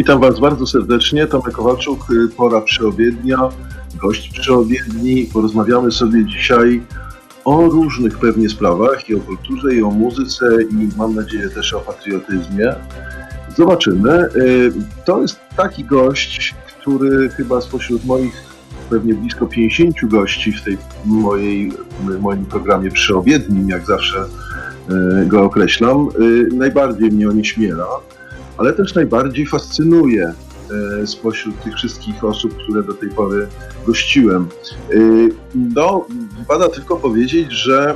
Witam Was bardzo serdecznie. Tomek Kowalczuk, pora przeobiednia, gość przeobiedni. Porozmawiamy sobie dzisiaj o różnych pewnie sprawach i o kulturze, i o muzyce, i mam nadzieję też o patriotyzmie. Zobaczymy. To jest taki gość, który chyba spośród moich pewnie blisko 50 gości w tej moim programie przeobiednim, jak zawsze go określam, najbardziej mnie onieśmiela, ale też najbardziej fascynuje spośród tych wszystkich osób, które do tej pory gościłem. No, wypada tylko powiedzieć, że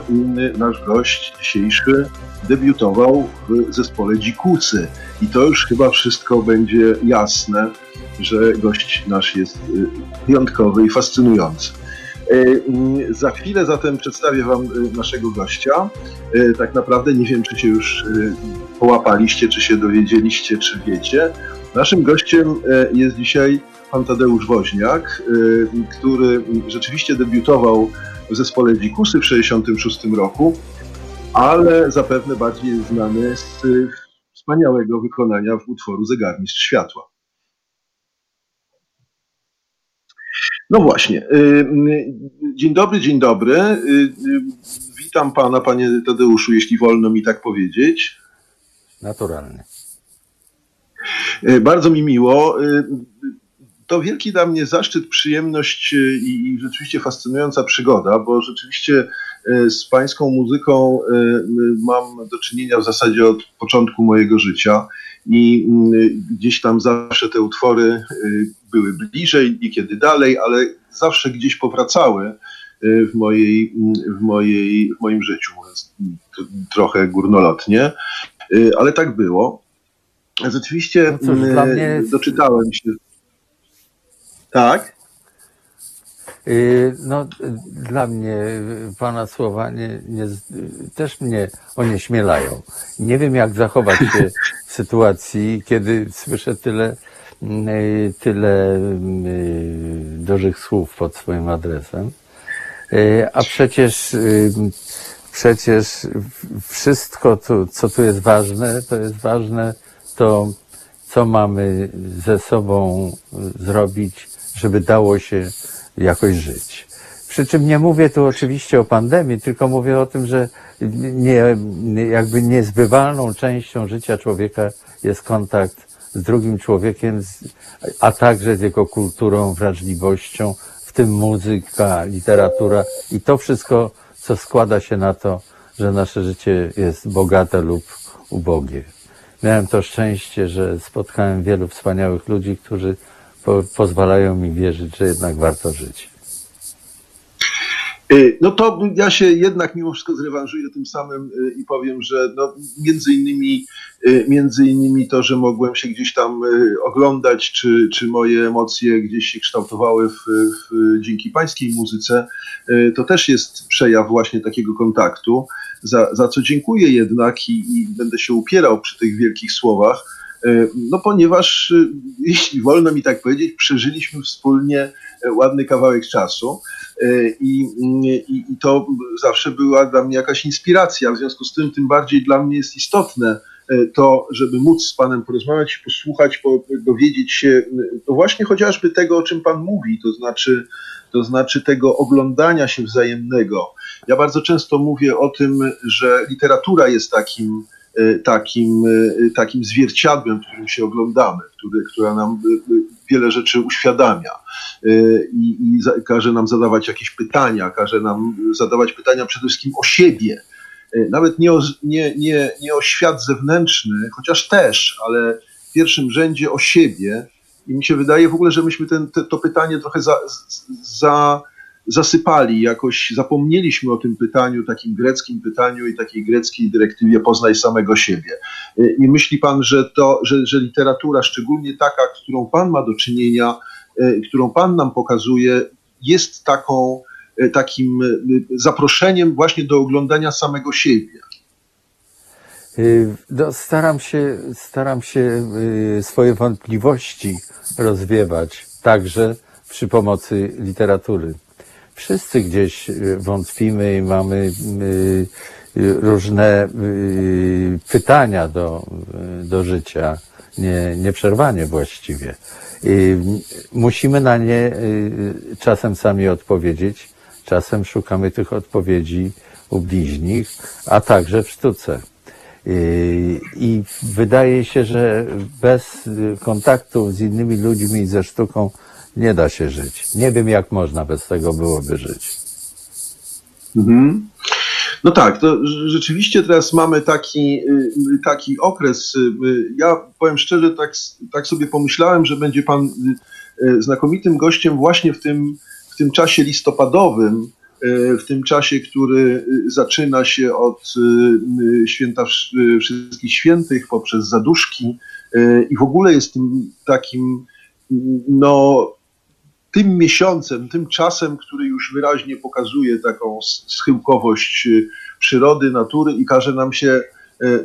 nasz gość dzisiejszy debiutował w zespole Dzikusy i to już chyba wszystko będzie jasne, że gość nasz jest wyjątkowy i fascynujący. Za chwilę zatem przedstawię Wam naszego gościa. Tak naprawdę nie wiem, czy się już połapaliście, czy się dowiedzieliście, czy wiecie. Naszym gościem jest dzisiaj pan Tadeusz Woźniak, który rzeczywiście debiutował w zespole Dzikusy w 1966 roku, ale zapewne bardziej jest znany z wspaniałego wykonania w utworu Zegarmistrz Światła. No właśnie. Dzień dobry, dzień dobry. Witam Pana, Panie Tadeuszu, jeśli wolno mi tak powiedzieć. Naturalnie. Bardzo mi miło. To wielki dla mnie zaszczyt, przyjemność i rzeczywiście fascynująca przygoda, bo rzeczywiście z pańską muzyką mam do czynienia w zasadzie od początku mojego życia i gdzieś tam zawsze te utwory były bliżej, niekiedy dalej, ale zawsze gdzieś powracały w moim życiu, mówiąc trochę górnolotnie, ale tak było. Rzeczywiście no cóż, dla mnie doczytałem się. Tak? No, dla mnie Pana słowa też mnie onieśmielają. Nie wiem, jak zachować się w sytuacji, kiedy słyszę tyle dużych słów pod swoim adresem. A przecież wszystko, co tu jest ważne, to jest ważne to, co mamy ze sobą zrobić, żeby dało się jakoś żyć. Przy czym nie mówię tu oczywiście o pandemii, tylko mówię o tym, że jakby niezbywalną częścią życia człowieka jest kontakt z drugim człowiekiem, a także z jego kulturą, wrażliwością, w tym muzyka, literatura i to wszystko, co składa się na to, że nasze życie jest bogate lub ubogie. Miałem to szczęście, że spotkałem wielu wspaniałych ludzi, którzy pozwalają mi wierzyć, że jednak warto żyć. No to ja się jednak mimo wszystko zrewanżuję tym samym i powiem, że no między innymi to, że mogłem się gdzieś tam oglądać, czy moje emocje gdzieś się kształtowały dzięki pańskiej muzyce, to też jest przejaw właśnie takiego kontaktu, za co dziękuję jednak i będę się upierał przy tych wielkich słowach, no ponieważ, jeśli wolno mi tak powiedzieć, przeżyliśmy wspólnie ładny kawałek czasu i to zawsze była dla mnie jakaś inspiracja, w związku z tym bardziej dla mnie jest istotne to, żeby móc z Panem porozmawiać, posłuchać, dowiedzieć się to właśnie chociażby tego, o czym Pan mówi, to znaczy tego oglądania się wzajemnego. Ja bardzo często mówię o tym, że literatura jest takim zwierciadłem, w którym się oglądamy, która nam wiele rzeczy uświadamia i każe nam zadawać jakieś pytania, przede wszystkim o siebie, nawet nie o świat zewnętrzny, chociaż też, ale w pierwszym rzędzie o siebie i mi się wydaje w ogóle, że myśmy to pytanie trochę zasypali, jakoś zapomnieliśmy o tym pytaniu, takim greckim pytaniu i takiej greckiej dyrektywie poznaj samego siebie. Nie myśli Pan, że literatura, szczególnie taka, którą Pan ma do czynienia, którą Pan nam pokazuje, jest takim zaproszeniem właśnie do oglądania samego siebie? Staram się swoje wątpliwości rozwiewać także przy pomocy literatury. Wszyscy gdzieś wątpimy i mamy różne pytania do życia, nieprzerwanie właściwie. Musimy na nie czasem sami odpowiedzieć, czasem szukamy tych odpowiedzi u bliźnich, a także w sztuce. I wydaje się, że bez kontaktu z innymi ludźmi i ze sztuką nie da się żyć. Nie wiem, jak można bez tego byłoby żyć. Mhm. No tak, to rzeczywiście teraz mamy taki okres. Ja powiem szczerze, tak sobie pomyślałem, że będzie pan znakomitym gościem właśnie w tym czasie listopadowym, w tym czasie, który zaczyna się od Święta Wszystkich Świętych poprzez zaduszki i w ogóle jest tym takim, no, tym miesiącem, tym czasem, który już wyraźnie pokazuje taką schyłkowość przyrody, natury i każe nam się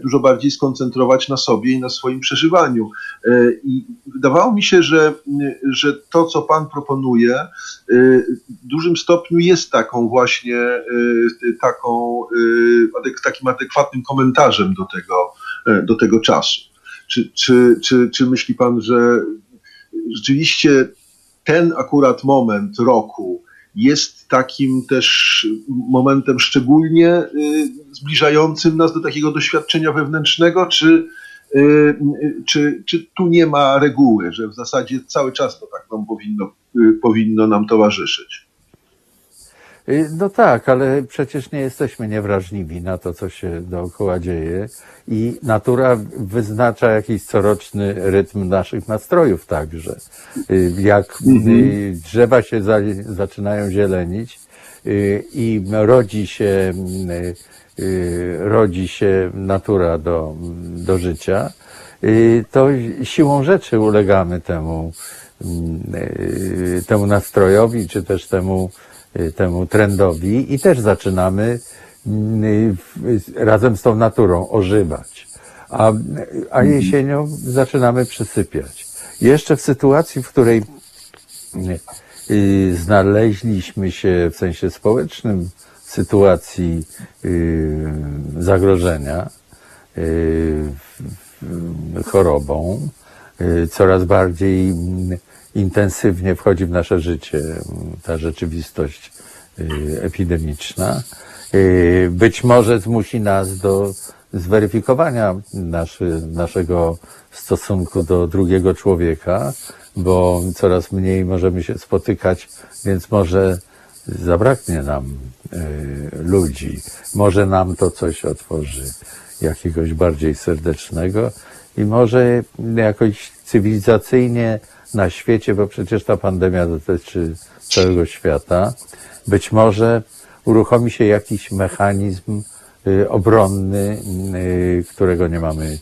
dużo bardziej skoncentrować na sobie i na swoim przeżywaniu. I wydawało mi się, że to, co pan proponuje, w dużym stopniu jest taką właśnie, takim adekwatnym komentarzem do tego czasu. Czy myśli pan, że rzeczywiście ten akurat moment roku jest takim też momentem szczególnie zbliżającym nas do takiego doświadczenia wewnętrznego, czy tu nie ma reguły, że w zasadzie cały czas to tak nam powinno nam towarzyszyć? No tak, ale przecież nie jesteśmy niewrażliwi na to, co się dookoła dzieje i natura wyznacza jakiś coroczny rytm naszych nastrojów także. Jak drzewa się zaczynają zielenić i rodzi się natura do życia, to siłą rzeczy ulegamy temu nastrojowi, czy też temu trendowi i też zaczynamy razem z tą naturą ożywać, a jesienią zaczynamy przysypiać. Jeszcze w sytuacji, w której znaleźliśmy się w sensie społecznym, w sytuacji zagrożenia chorobą, coraz bardziej intensywnie wchodzi w nasze życie ta rzeczywistość epidemiczna. Być może zmusi nas do zweryfikowania naszego stosunku do drugiego człowieka, bo coraz mniej możemy się spotykać, więc może zabraknie nam ludzi. Może nam to coś otworzy jakiegoś bardziej serdecznego i może jakoś cywilizacyjnie na świecie, bo przecież ta pandemia dotyczy całego świata, być może uruchomi się jakiś mechanizm obronny, którego nie mamy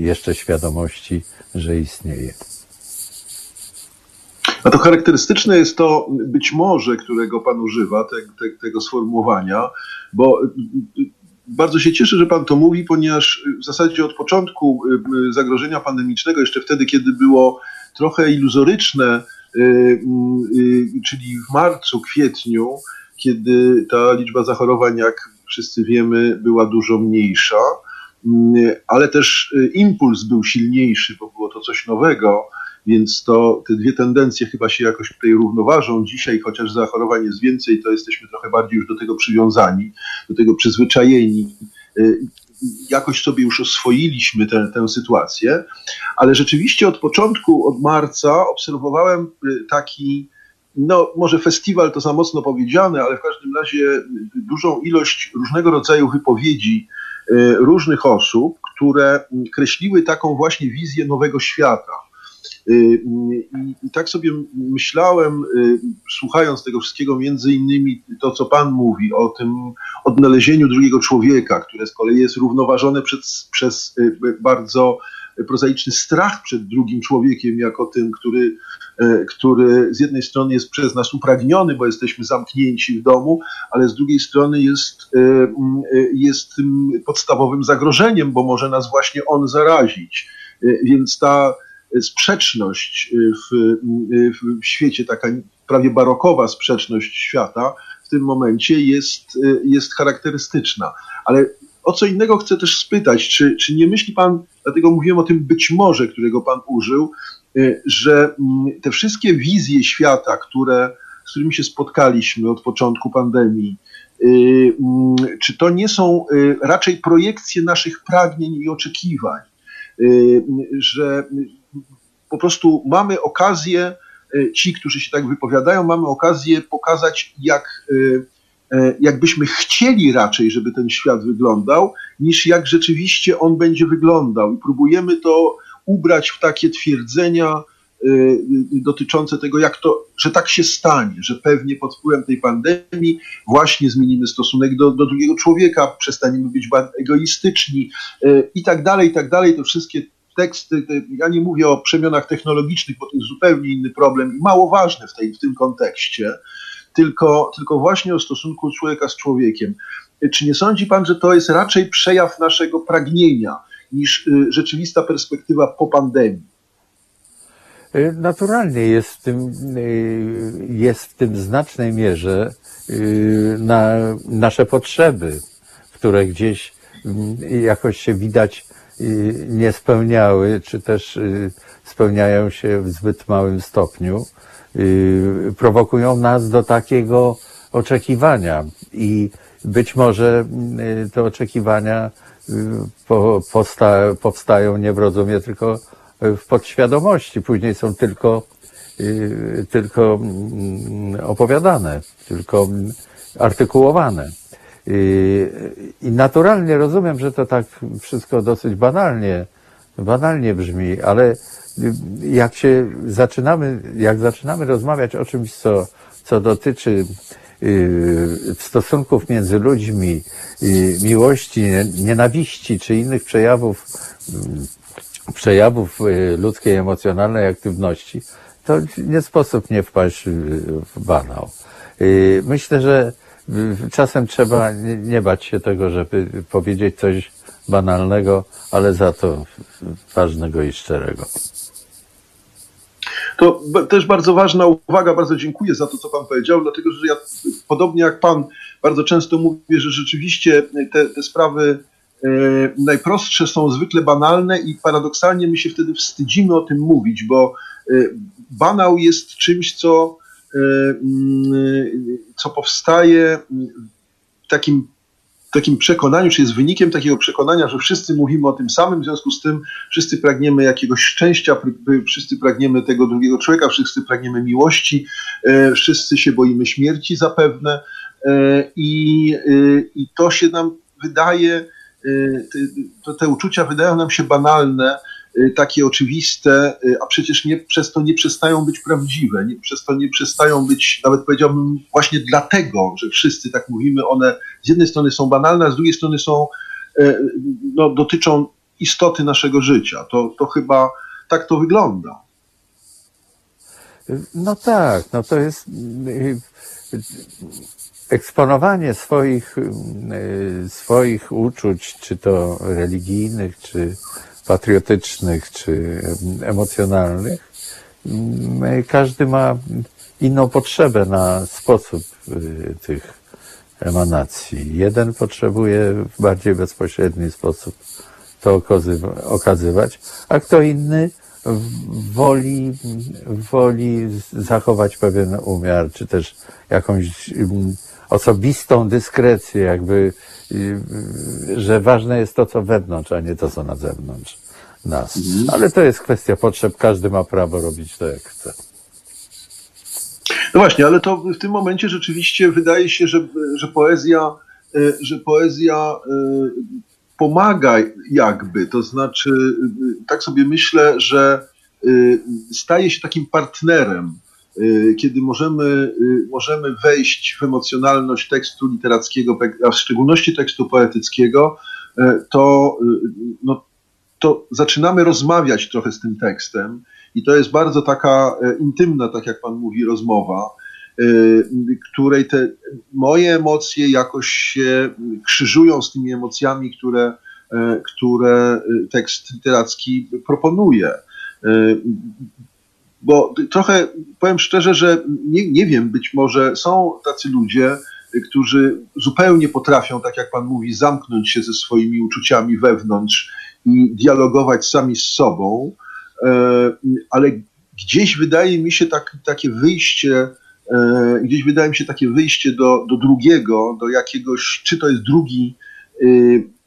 jeszcze świadomości, że istnieje. A to charakterystyczne jest to być może, którego pan używa, tego sformułowania, bo bardzo się cieszę, że pan to mówi, ponieważ w zasadzie od początku zagrożenia pandemicznego, jeszcze wtedy, kiedy było trochę iluzoryczne, czyli w marcu, kwietniu, kiedy ta liczba zachorowań, jak wszyscy wiemy, była dużo mniejsza, ale też impuls był silniejszy, bo było to coś nowego, więc to te dwie tendencje chyba się jakoś tutaj równoważą. Dzisiaj, chociaż zachorowań jest więcej, to jesteśmy trochę bardziej już do tego przywiązani, do tego przyzwyczajeni. Jakoś sobie już oswoiliśmy tę sytuację, ale rzeczywiście od początku, od marca obserwowałem taki, no może festiwal to za mocno powiedziane, ale w każdym razie dużą ilość różnego rodzaju wypowiedzi różnych osób, które kreśliły taką właśnie wizję nowego świata. I tak sobie myślałem, słuchając tego wszystkiego, między innymi to, co pan mówi o tym odnalezieniu drugiego człowieka, które z kolei jest równoważone przez bardzo prozaiczny strach przed drugim człowiekiem, jako tym, który z jednej strony jest przez nas upragniony, bo jesteśmy zamknięci w domu, ale z drugiej strony jest tym podstawowym zagrożeniem, bo może nas właśnie on zarazić. Więc ta sprzeczność w świecie, taka prawie barokowa sprzeczność świata, w tym momencie jest charakterystyczna. Ale o co innego chcę też spytać, czy nie myśli pan, dlatego mówiłem o tym być może, którego pan użył, że te wszystkie wizje świata, z którymi się spotkaliśmy od początku pandemii, czy to nie są raczej projekcje naszych pragnień i oczekiwań, że po prostu mamy okazję, ci, którzy się tak wypowiadają, mamy okazję pokazać, jakbyśmy chcieli raczej, żeby ten świat wyglądał, niż jak rzeczywiście on będzie wyglądał. I próbujemy to ubrać w takie twierdzenia dotyczące tego, że tak się stanie, że pewnie pod wpływem tej pandemii właśnie zmienimy stosunek do drugiego człowieka, przestaniemy być egoistyczni i tak dalej, i tak dalej. To wszystkie teksty, ja nie mówię o przemianach technologicznych, bo to jest zupełnie inny problem i mało ważny w tym kontekście, tylko właśnie o stosunku człowieka z człowiekiem. Czy nie sądzi pan, że to jest raczej przejaw naszego pragnienia niż rzeczywista perspektywa po pandemii? Naturalnie jest w tym w znacznej mierze na nasze potrzeby, które gdzieś jakoś się widać nie spełniały, czy też spełniają się w zbyt małym stopniu, prowokują nas do takiego oczekiwania i być może te oczekiwania powstają nie w rozumie, tylko w podświadomości, później są tylko opowiadane, tylko artykułowane. I naturalnie rozumiem, że to tak wszystko dosyć banalnie brzmi, ale jak zaczynamy rozmawiać o czymś, co dotyczy stosunków między ludźmi, miłości, nienawiści czy innych przejawów ludzkiej emocjonalnej aktywności, to nie sposób nie wpaść w banał. Myślę, że czasem trzeba nie bać się tego, żeby powiedzieć coś banalnego, ale za to ważnego i szczerego. To też bardzo ważna uwaga, bardzo dziękuję za to, co pan powiedział, dlatego że ja, podobnie jak pan, bardzo często mówię, że rzeczywiście te sprawy najprostsze są zwykle banalne i paradoksalnie my się wtedy wstydzimy o tym mówić, bo banał jest czymś, co powstaje w takim przekonaniu, czy jest wynikiem takiego przekonania, że wszyscy mówimy o tym samym, w związku z tym wszyscy pragniemy jakiegoś szczęścia, wszyscy pragniemy tego drugiego człowieka, wszyscy pragniemy miłości, wszyscy się boimy śmierci zapewne i to się nam wydaje, te uczucia wydają nam się banalne, takie oczywiste, a przecież przez to nie przestają być prawdziwe, przez to nie przestają być, nawet powiedziałbym właśnie dlatego, że wszyscy tak mówimy, one z jednej strony są banalne, a z drugiej strony dotyczą istoty naszego życia. To chyba tak to wygląda. No tak, no to jest eksponowanie swoich uczuć, czy to religijnych, czy patriotycznych, czy emocjonalnych. Każdy ma inną potrzebę na sposób tych emanacji. Jeden potrzebuje w bardziej bezpośredni sposób to okazywać, a kto inny woli zachować pewien umiar, czy też jakąś osobistą dyskrecję, jakby, że ważne jest to, co wewnątrz, a nie to, co na zewnątrz nas. Ale to jest kwestia potrzeb, każdy ma prawo robić to, jak chce. No właśnie, ale to w tym momencie rzeczywiście wydaje się, że poezja pomaga jakby, to znaczy tak sobie myślę, że staje się takim partnerem, kiedy możemy wejść w emocjonalność tekstu literackiego, a w szczególności tekstu poetyckiego, to zaczynamy rozmawiać trochę z tym tekstem i to jest bardzo taka intymna, tak jak pan mówi, rozmowa, której te moje emocje jakoś się krzyżują z tymi emocjami, które tekst literacki proponuje. Bo trochę powiem szczerze, że nie wiem, być może są tacy ludzie, którzy zupełnie potrafią, tak jak pan mówi, zamknąć się ze swoimi uczuciami wewnątrz i dialogować sami z sobą, ale gdzieś wydaje mi się takie wyjście, do drugiego, do jakiegoś, czy to jest drugi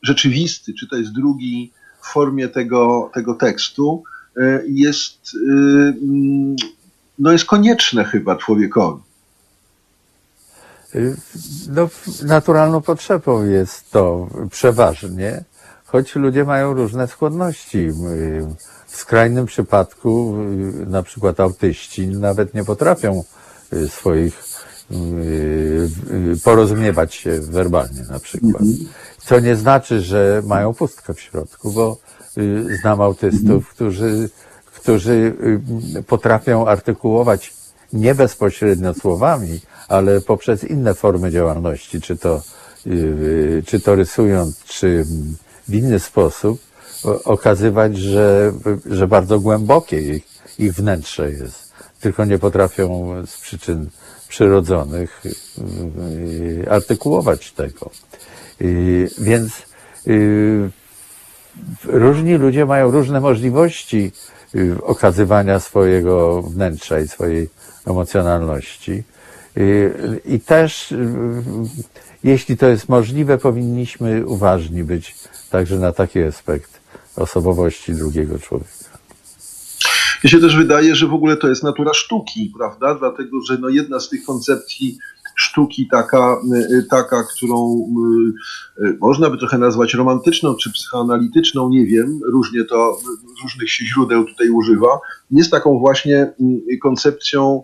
rzeczywisty, czy to jest drugi w formie tego tekstu, jest konieczne chyba człowiekowi. No, naturalną potrzebą jest to przeważnie, choć ludzie mają różne skłonności. W skrajnym przypadku na przykład autyści nawet nie potrafią swoich porozumiewać się werbalnie na przykład. Co nie znaczy, że mają pustkę w środku, bo znam autystów, którzy potrafią artykułować nie bezpośrednio słowami, ale poprzez inne formy działalności, czy to rysując, czy w inny sposób, okazywać, że bardzo głębokie ich wnętrze jest. Tylko nie potrafią z przyczyn przyrodzonych artykułować tego. Więc różni ludzie mają różne możliwości okazywania swojego wnętrza i swojej emocjonalności. I też, jeśli to jest możliwe, powinniśmy uważni być także na taki aspekt osobowości drugiego człowieka. Mi się też wydaje, że w ogóle to jest natura sztuki, prawda? Dlatego, że no jedna z tych koncepcji sztuki, taka, którą można by trochę nazwać romantyczną czy psychoanalityczną, nie wiem, różnie to z różnych się źródeł tutaj używa, jest taką właśnie koncepcją,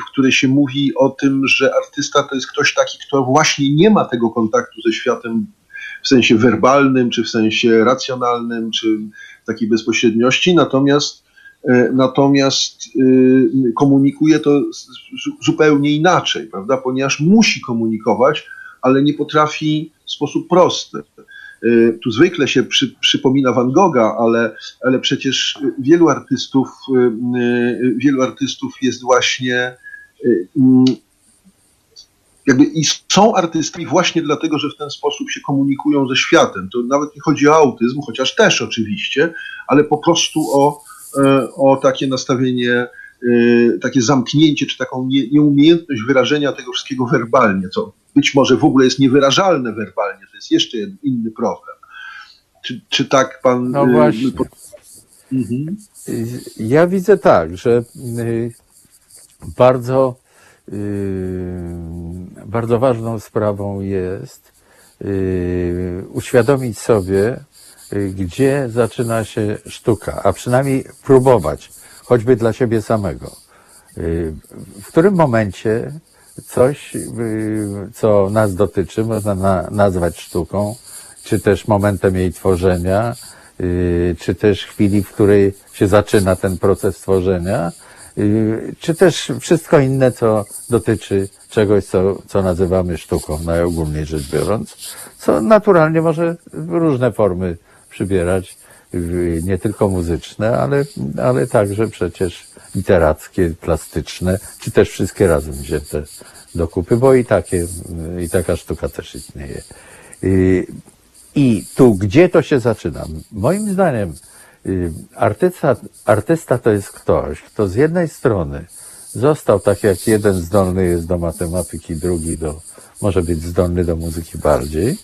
w której się mówi o tym, że artysta to jest ktoś taki, kto właśnie nie ma tego kontaktu ze światem w sensie werbalnym, czy w sensie racjonalnym, czy takiej bezpośredniości, natomiast komunikuje to zupełnie inaczej, prawda? Ponieważ musi komunikować, ale nie potrafi w sposób prosty. Tu zwykle się przypomina Van Gogha, ale przecież wielu artystów jest właśnie jakby i są artystami właśnie dlatego, że w ten sposób się komunikują ze światem. To nawet nie chodzi o autyzm, chociaż też oczywiście, ale po prostu o takie nastawienie, takie zamknięcie, czy taką nieumiejętność wyrażenia tego wszystkiego werbalnie, co być może w ogóle jest niewyrażalne werbalnie, to jest jeszcze inny problem. Czy tak pan... No właśnie. Ja widzę tak, że bardzo ważną sprawą jest uświadomić sobie, gdzie zaczyna się sztuka, a przynajmniej próbować, choćby dla siebie samego. W którym momencie coś, co nas dotyczy, można nazwać sztuką, czy też momentem jej tworzenia, czy też chwili, w której się zaczyna ten proces tworzenia, czy też wszystko inne, co dotyczy czegoś, co nazywamy sztuką, najogólniej rzecz biorąc, co naturalnie może różne formy przybierać, nie tylko muzyczne, ale także przecież literackie, plastyczne, czy też wszystkie razem wzięte do kupy, bo i taka sztuka też istnieje. I tu, gdzie to się zaczyna? Moim zdaniem artysta to jest ktoś, kto z jednej strony został, tak jak jeden zdolny jest do matematyki, drugi może być zdolny do muzyki bardziej,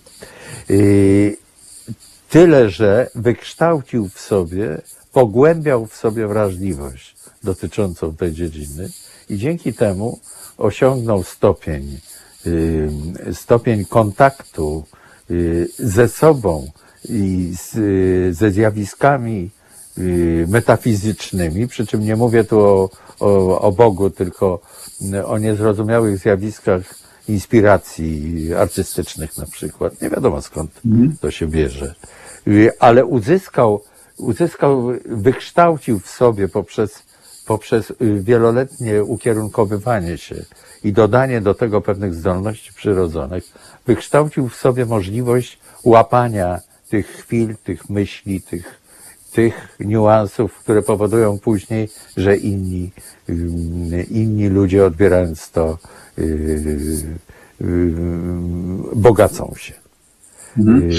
tyle że wykształcił w sobie, pogłębiał w sobie wrażliwość dotyczącą tej dziedziny i dzięki temu osiągnął stopień kontaktu ze sobą i ze zjawiskami metafizycznymi, przy czym nie mówię tu o Bogu, tylko o niezrozumiałych zjawiskach inspiracji artystycznych na przykład. Nie wiadomo skąd to się bierze. Ale wykształcił w sobie poprzez wieloletnie ukierunkowywanie się i dodanie do tego pewnych zdolności przyrodzonych, wykształcił w sobie możliwość łapania tych chwil, tych myśli, tych niuansów, które powodują później, że inni ludzie, odbierając to, bogacą się. Mhm.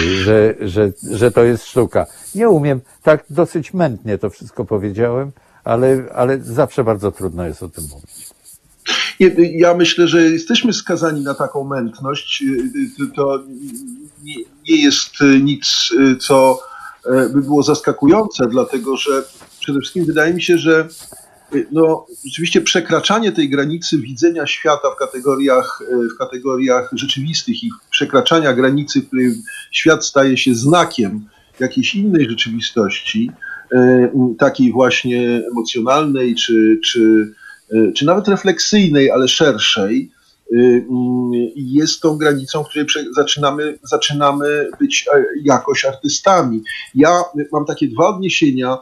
Że to jest sztuka. Nie umiem, tak dosyć mętnie to wszystko powiedziałem, ale zawsze bardzo trudno jest o tym mówić. Ja myślę, że jesteśmy skazani na taką mętność. To nie jest nic, co by było zaskakujące, dlatego że przede wszystkim wydaje mi się, że no, rzeczywiście przekraczanie tej granicy widzenia świata w kategoriach rzeczywistych i przekraczania granicy, w której świat staje się znakiem jakiejś innej rzeczywistości, takiej właśnie emocjonalnej czy nawet refleksyjnej, ale szerszej, jest tą granicą, w której zaczynamy być jakoś artystami. Ja mam takie dwa odniesienia.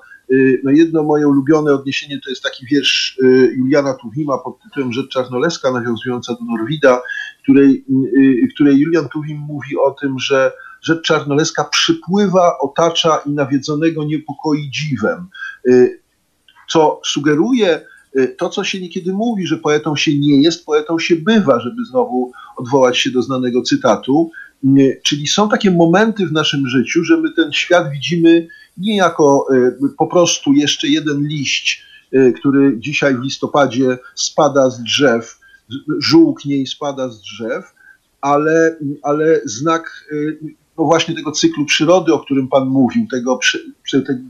No jedno moje ulubione odniesienie to jest taki wiersz Juliana Tuwima pod tytułem Rzecz Czarnoleska, nawiązująca do Norwida, w której Julian Tuwim mówi o tym, że rzecz czarnoleska przypływa, otacza i nawiedzonego niepokoi dziwem, co sugeruje to, co się niekiedy mówi, że poetą się nie jest, poetą się bywa, żeby znowu odwołać się do znanego cytatu. Czyli są takie momenty w naszym życiu, że my ten świat widzimy nie jako po prostu jeszcze jeden liść, który dzisiaj w listopadzie spada z drzew, żółknie i spada z drzew, ale znak no właśnie tego cyklu przyrody, o którym Pan mówił,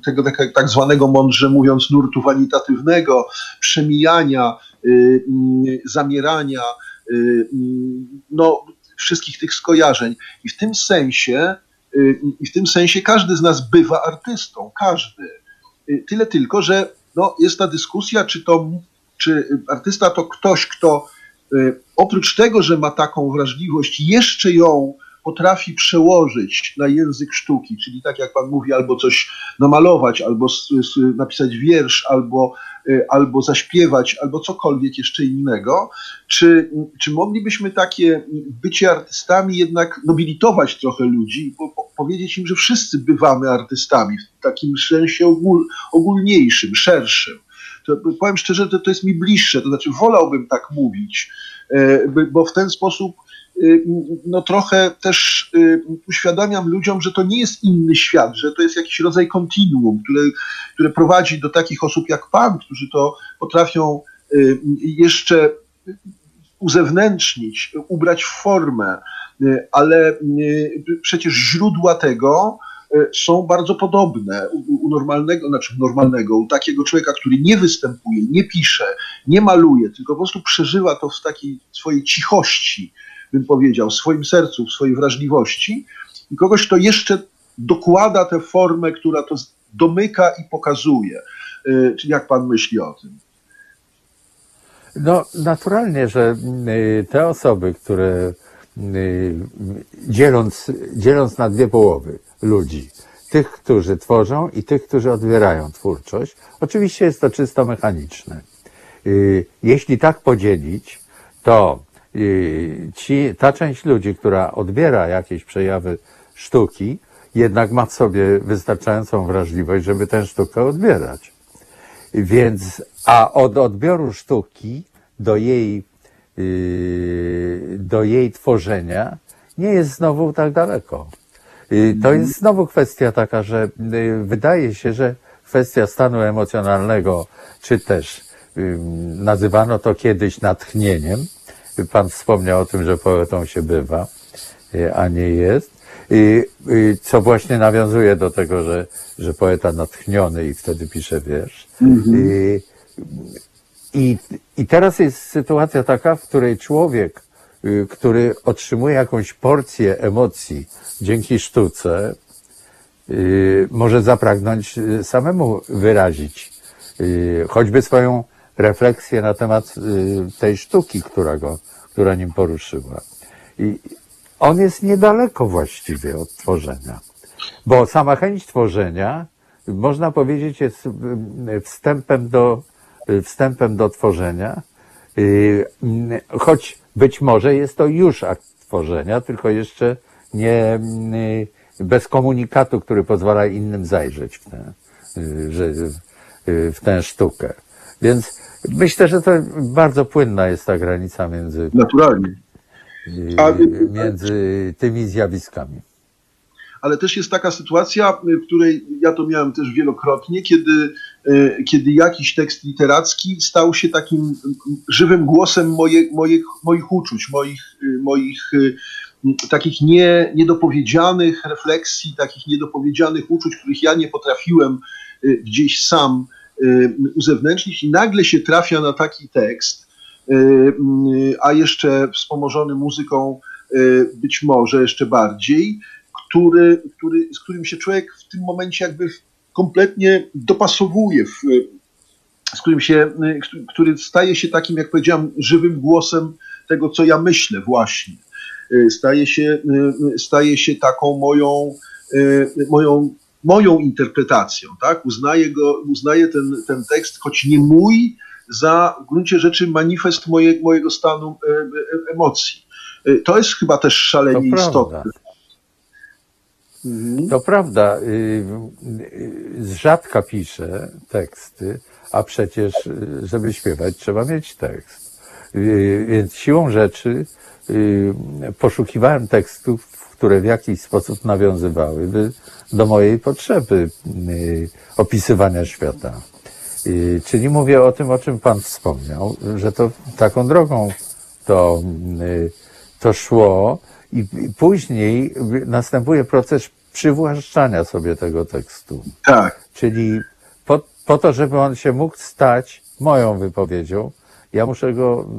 tego tak zwanego, mądrze mówiąc, nurtu wanitatywnego, przemijania, zamierania, no wszystkich tych skojarzeń. I w tym sensie każdy z nas bywa artystą, każdy. Tyle tylko, że no, jest ta dyskusja, czy artysta to ktoś, kto oprócz tego, że ma taką wrażliwość, jeszcze ją potrafi przełożyć na język sztuki, czyli tak jak Pan mówi, albo coś namalować, albo napisać wiersz, albo zaśpiewać, albo cokolwiek jeszcze innego, czy moglibyśmy takie bycie artystami jednak nobilitować trochę ludzi i powiedzieć im, że wszyscy bywamy artystami w takim sensie ogólniejszym, szerszym. To, powiem szczerze, to jest mi bliższe, to znaczy wolałbym tak mówić, bo w ten sposób no trochę też uświadamiam ludziom, że to nie jest inny świat, że to jest jakiś rodzaj kontinuum, które prowadzi do takich osób jak Pan, którzy to potrafią jeszcze uzewnętrznić, ubrać w formę, ale przecież źródła tego są bardzo podobne u normalnego, u takiego człowieka, który nie występuje, nie pisze, nie maluje, tylko po prostu przeżywa to w takiej swojej cichości, bym powiedział, w swoim sercu, w swojej wrażliwości, i kogoś, kto jeszcze dokłada tę formę, która to domyka i pokazuje. Czy jak Pan myśli o tym? No naturalnie, że te osoby, które dzieląc na dwie połowy ludzi, tych, którzy tworzą i tych, którzy odbierają twórczość, oczywiście jest to czysto mechaniczne. Jeśli tak podzielić, to ta część ludzi, która odbiera jakieś przejawy sztuki, jednak ma w sobie wystarczającą wrażliwość, żeby tę sztukę odbierać. Więc, a od odbioru sztuki do jej tworzenia nie jest znowu tak daleko. To jest znowu kwestia taka, że wydaje się, że kwestia stanu emocjonalnego, czy też nazywano to kiedyś natchnieniem. Pan wspomniał o tym, że poetą się bywa, a nie jest. Co właśnie nawiązuje do tego, że poeta natchniony i wtedy pisze wiersz. I teraz jest sytuacja taka, w której człowiek, który otrzymuje jakąś porcję emocji dzięki sztuce, może zapragnąć samemu wyrazić choćby swoją refleksję na temat tej sztuki, która nim poruszyła. I on jest niedaleko właściwie od tworzenia, bo sama chęć tworzenia, można powiedzieć, jest wstępem do tworzenia, choć być może jest to już akt tworzenia, tylko jeszcze nie bez komunikatu, który pozwala innym zajrzeć w tę sztukę. Więc myślę, że to bardzo płynna jest ta granica między, naturalnie, między tymi zjawiskami. Ale też jest taka sytuacja, w której ja to miałem też wielokrotnie, kiedy jakiś tekst literacki stał się takim żywym głosem moich uczuć, moich takich niedopowiedzianych refleksji, takich niedopowiedzianych uczuć, których ja nie potrafiłem gdzieś sam uzewnętrznić, i nagle się trafia na taki tekst, a jeszcze wspomożony muzyką być może jeszcze bardziej, z którym się człowiek w tym momencie jakby kompletnie dopasowuje, który staje się takim, jak powiedziałem, żywym głosem tego, co ja myślę właśnie. Staje się taką moją interpretacją, tak? Uznaję ten tekst, choć nie mój, za w gruncie rzeczy manifest mojego stanu emocji. To jest chyba też szalenie istotne. To prawda, z rzadka piszę teksty, a przecież żeby śpiewać trzeba mieć tekst. Więc siłą rzeczy poszukiwałem tekstów, które w jakiś sposób nawiązywałyby do mojej potrzeby opisywania świata. Czyli mówię o tym, o czym pan wspomniał, że to taką drogą to szło. I później następuje proces przywłaszczania sobie tego tekstu. Tak. Czyli po to, żeby on się mógł stać moją wypowiedzią, ja muszę go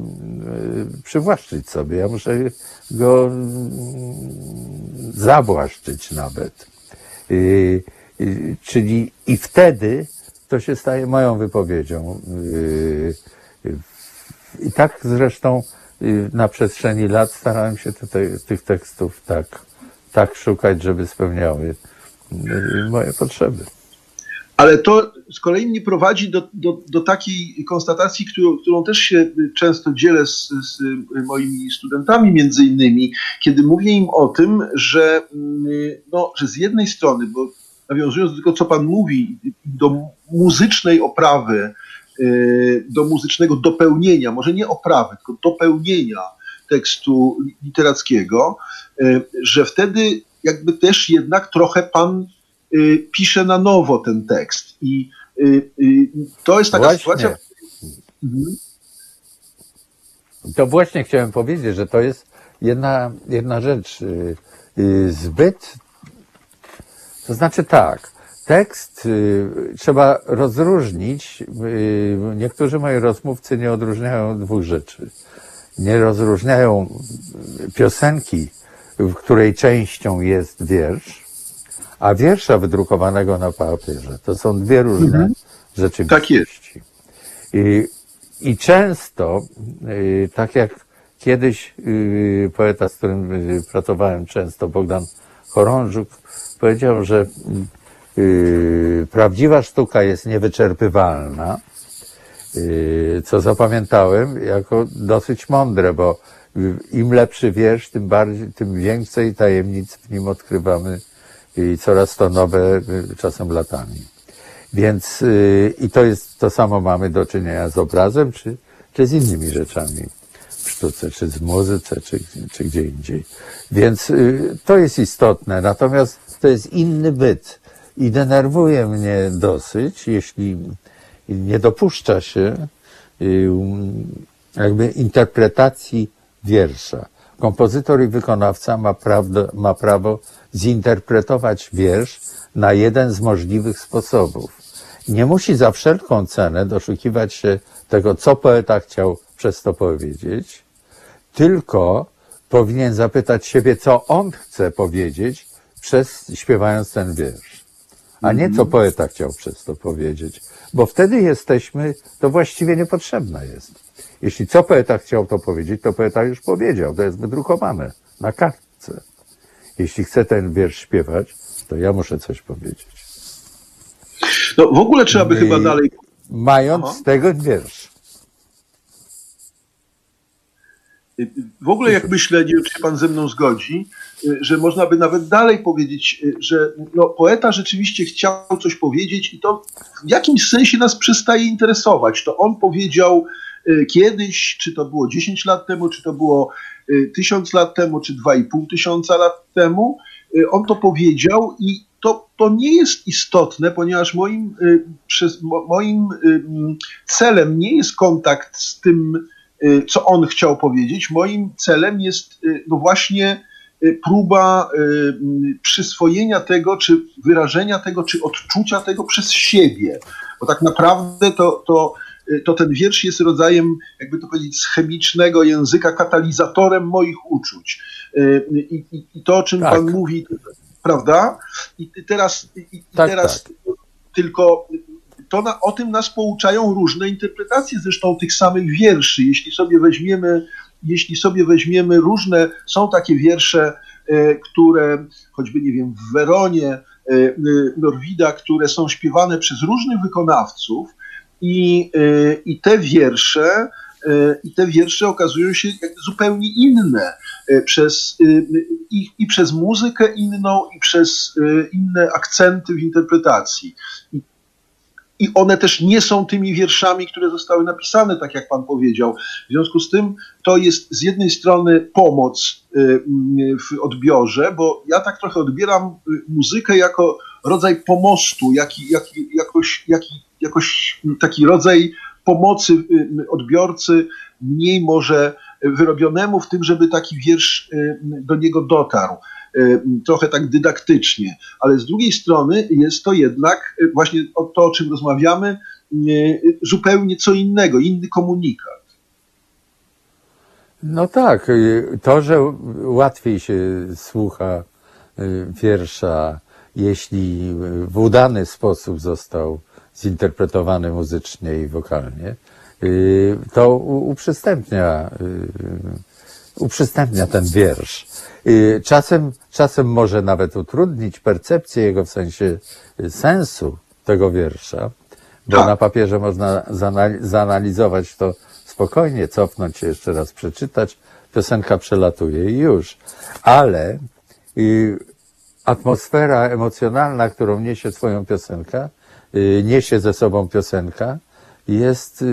przywłaszczyć sobie, ja muszę go zawłaszczyć nawet. Czyli i wtedy to się staje moją wypowiedzią. I tak zresztą na przestrzeni lat starałem się tych tekstów tak szukać, żeby spełniały moje potrzeby. Ale to z kolei mnie prowadzi do takiej konstatacji, którą też się często dzielę z moimi studentami między innymi, kiedy mówię im o tym, że z jednej strony, bo nawiązując do tego, co pan mówi, do muzycznej oprawy, do muzycznego dopełnienia, może nie oprawy, tylko dopełnienia tekstu literackiego, że wtedy jakby też jednak trochę pan pisze na nowo ten tekst. I to jest taka sytuacja. To właśnie chciałem powiedzieć, że to jest jedna rzecz. To znaczy tak, tekst trzeba rozróżnić. Niektórzy moi rozmówcy nie odróżniają dwóch rzeczy. Nie rozróżniają piosenki, w której częścią jest wiersz, a wiersza wydrukowanego na papierze. To są dwie różne rzeczywistości. Tak jest. I często, tak jak kiedyś poeta, z którym pracowałem często, Bogdan Chorążuk, powiedział, że prawdziwa sztuka jest niewyczerpywalna, co zapamiętałem jako dosyć mądre, bo im lepszy wiersz, tym więcej tajemnic w nim odkrywamy i coraz to nowe, czasem latami. Więc i to samo mamy do czynienia z obrazem, czy z innymi rzeczami w sztuce, czy z muzyce, czy gdzie indziej. Więc to jest istotne, natomiast to jest inny byt. I denerwuje mnie dosyć, jeśli nie dopuszcza się jakby interpretacji wiersza. Kompozytor i wykonawca ma prawo zinterpretować wiersz na jeden z możliwych sposobów. Nie musi za wszelką cenę doszukiwać się tego, co poeta chciał przez to powiedzieć, tylko powinien zapytać siebie, co on chce powiedzieć, śpiewając ten wiersz. A nie co poeta chciał przez to powiedzieć, bo wtedy to właściwie niepotrzebne jest. Jeśli co poeta chciał to powiedzieć, to poeta już powiedział, to jest wydrukowane na kartce. Jeśli chcę ten wiersz śpiewać, to ja muszę coś powiedzieć. No w ogóle trzeba by chyba dalej... Mając tego wiersz. W ogóle jak myślę, nie wiem, czy pan ze mną zgodzi, że można by nawet dalej powiedzieć, że no, poeta rzeczywiście chciał coś powiedzieć i to w jakimś sensie nas przestaje interesować. To on powiedział kiedyś, czy to było 10 lat temu, czy to było 1000 lat temu, czy 2500 lat temu. On to powiedział i to nie jest istotne, ponieważ moim celem nie jest kontakt z tym, co on chciał powiedzieć. Moim celem jest no właśnie próba przyswojenia tego, czy wyrażenia tego, czy odczucia tego przez siebie. Bo tak naprawdę to ten wiersz jest rodzajem, jakby to powiedzieć, z chemicznego języka, katalizatorem moich uczuć. I to, o czym pan mówi, prawda? I teraz tylko o tym nas pouczają różne interpretacje zresztą tych samych wierszy. Jeśli sobie weźmiemy różne, są takie wiersze, które choćby, nie wiem, w Weronie Norwida, które są śpiewane przez różnych wykonawców i te wiersze okazują się zupełnie inne przez muzykę inną i przez inne akcenty w interpretacji. I one też nie są tymi wierszami, które zostały napisane, tak jak pan powiedział. W związku z tym to jest z jednej strony pomoc w odbiorze, bo ja tak trochę odbieram muzykę jako rodzaj pomostu, jakoś taki rodzaj pomocy odbiorcy mniej może wyrobionemu w tym, żeby taki wiersz do niego dotarł. Trochę tak dydaktycznie, ale z drugiej strony jest to jednak właśnie to, o czym rozmawiamy, zupełnie co innego, inny komunikat. No tak, to, że łatwiej się słucha wiersza, jeśli w udany sposób został zinterpretowany muzycznie i wokalnie, to uprzystępnia ten wiersz. Czasem może nawet utrudnić percepcję jego w sensie sensu tego wiersza, bo na papierze można zanalizować to spokojnie, cofnąć się jeszcze raz, przeczytać, piosenka przelatuje i już. Ale atmosfera emocjonalna, którą niesie swoją piosenka, niesie ze sobą piosenka, jest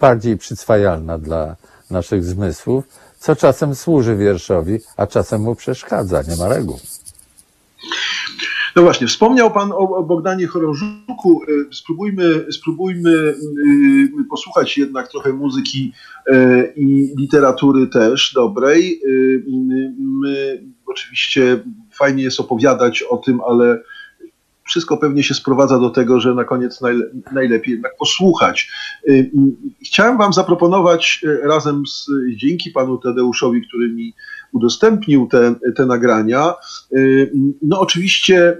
bardziej przyswajalna dla naszych zmysłów, co czasem służy wierszowi, a czasem mu przeszkadza, nie ma reguł. No właśnie, wspomniał pan o Bogdanie Chorążuku. Spróbujmy posłuchać jednak trochę muzyki i literatury też dobrej. Oczywiście fajnie jest opowiadać o tym, ale wszystko pewnie się sprowadza do tego, że na koniec najlepiej jednak posłuchać. Chciałem wam zaproponować razem dzięki panu Tadeuszowi, który mi udostępnił te nagrania. No oczywiście,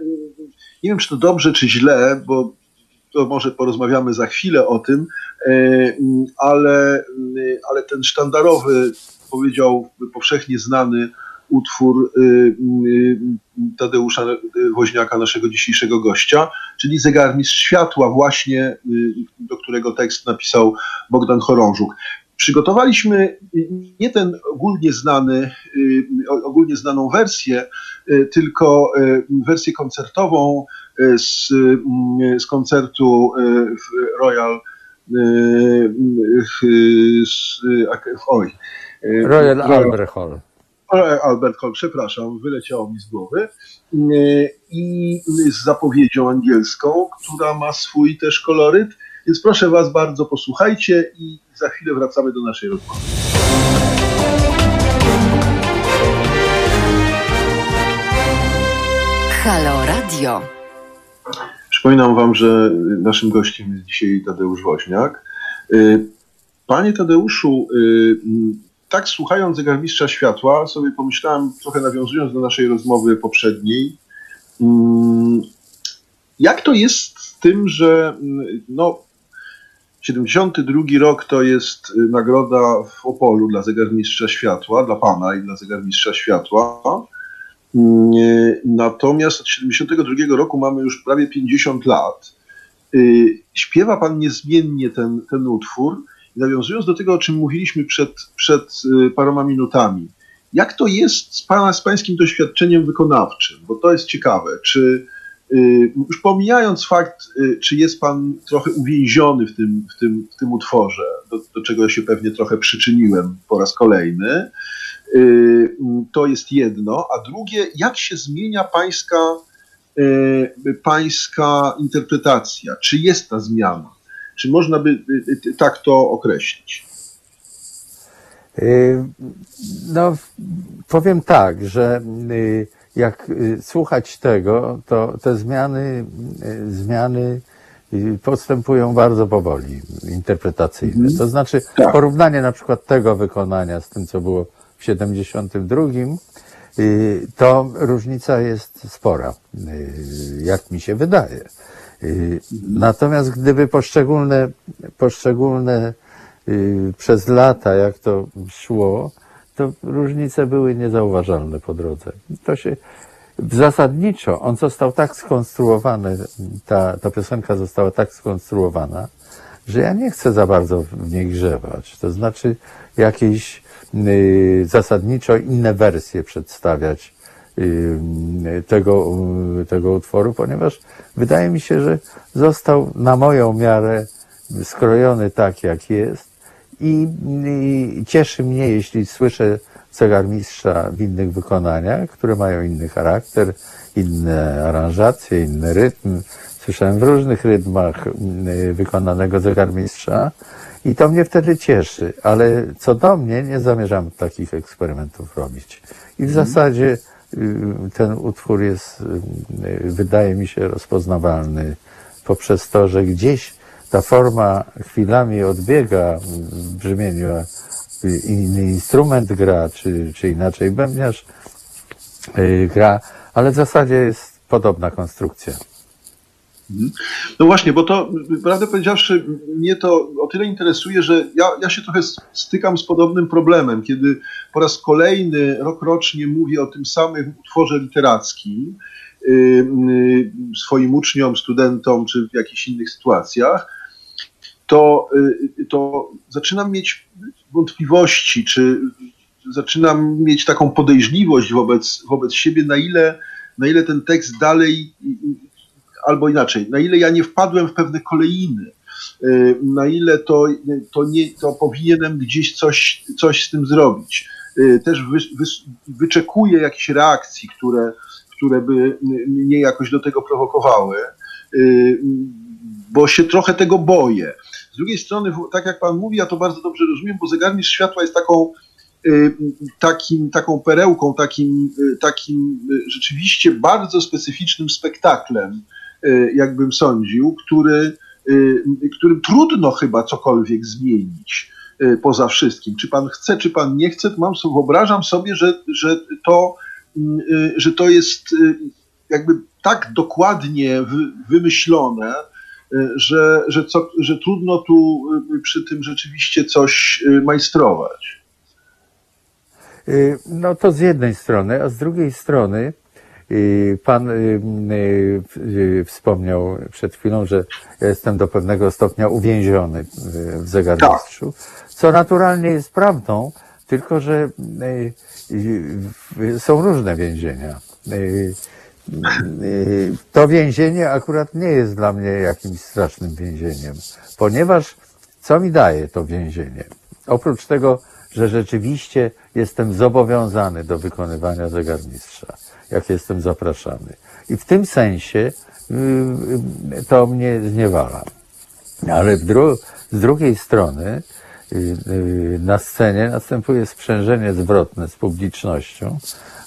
nie wiem czy to dobrze, czy źle, bo to może porozmawiamy za chwilę o tym, ale ten sztandarowy, powiedziałbym powszechnie znany utwór Tadeusza Woźniaka, naszego dzisiejszego gościa, czyli Zegarmistrz Światła, właśnie do którego tekst napisał Bogdan Chorążuk. Przygotowaliśmy nie ten ogólnie znaną wersję, tylko wersję koncertową z koncertu w Royal Albert Hall. Albert Hall, przepraszam, wyleciało mi z głowy, i z zapowiedzią angielską, która ma swój też koloryt, więc proszę was bardzo, posłuchajcie i za chwilę wracamy do naszej rozmowy. Halo Radio. Przypominam wam, że naszym gościem jest dzisiaj Tadeusz Woźniak. Panie Tadeuszu, tak słuchając Zegarmistrza Światła sobie pomyślałem, trochę nawiązując do naszej rozmowy poprzedniej, jak to jest z tym, że no, 72 rok to jest nagroda w Opolu dla Zegarmistrza Światła, dla pana i dla Zegarmistrza Światła. Natomiast od 72 roku mamy już prawie 50 lat. Śpiewa pan niezmiennie ten utwór I nawiązując do tego, o czym mówiliśmy przed paroma minutami, jak to jest z pańskim doświadczeniem wykonawczym? Bo to jest ciekawe. Czy już pomijając fakt, czy jest pan trochę uwięziony w tym utworze, do czego się pewnie trochę przyczyniłem po raz kolejny, to jest jedno. A drugie, jak się zmienia pańska interpretacja? Czy jest ta zmiana? Czy można by tak to określić? No, powiem tak, że jak słuchać tego, to te zmiany postępują bardzo powoli, interpretacyjne. To znaczy tak. Porównanie na przykład tego wykonania z tym, co było w 72, to różnica jest spora, jak mi się wydaje. Natomiast gdyby poszczególne przez lata, jak to szło, to różnice były niezauważalne po drodze. To się zasadniczo, on został tak skonstruowany, ta piosenka została tak skonstruowana, że ja nie chcę za bardzo w niej grzewać. To znaczy jakieś zasadniczo inne wersje przedstawiać tego utworu, ponieważ wydaje mi się, że został na moją miarę skrojony tak, jak jest. I cieszy mnie, jeśli słyszę zegarmistrza w innych wykonaniach, które mają inny charakter, inne aranżacje, inny rytm. Słyszałem w różnych rytmach wykonanego zegarmistrza i to mnie wtedy cieszy, ale co do mnie, nie zamierzam takich eksperymentów robić. I w zasadzie ten utwór jest, wydaje mi się, rozpoznawalny poprzez to, że gdzieś ta forma chwilami odbiega w brzmieniu, inny instrument gra, czy inaczej bębniarz gra, ale w zasadzie jest podobna konstrukcja. No właśnie, bo to, prawdę powiedziawszy, mnie to o tyle interesuje, że ja się trochę stykam z podobnym problemem, kiedy po raz kolejny rokrocznie mówię o tym samym utworze literackim swoim uczniom, studentom, czy w jakichś innych sytuacjach, to zaczynam mieć wątpliwości, czy zaczynam mieć taką podejrzliwość wobec siebie, na ile ten tekst dalej, albo inaczej, na ile ja nie wpadłem w pewne kolejiny, na ile to powinienem gdzieś coś z tym zrobić. Też wyczekuję jakichś reakcji, które by mnie jakoś do tego prowokowały, bo się trochę tego boję. Z drugiej strony, tak jak pan mówi, ja to bardzo dobrze rozumiem, bo Zegarmistrz Światła jest taką perełką, takim rzeczywiście bardzo specyficznym spektaklem, jakbym sądził, którym trudno chyba cokolwiek zmienić poza wszystkim. Czy pan chce, czy pan nie chce, wyobrażam sobie, że to jest jakby tak dokładnie wymyślone, że trudno tu przy tym rzeczywiście coś majstrować. No to z jednej strony, a z drugiej strony pan wspomniał przed chwilą, że ja jestem do pewnego stopnia uwięziony w zegarmistrzu, co naturalnie jest prawdą, tylko że są różne więzienia. To więzienie akurat nie jest dla mnie jakimś strasznym więzieniem, ponieważ co mi daje to więzienie? Oprócz tego, że rzeczywiście jestem zobowiązany do wykonywania zegarmistrza, jak jestem zapraszany. I w tym sensie to mnie zniewala. Ale z drugiej strony na scenie następuje sprzężenie zwrotne z publicznością,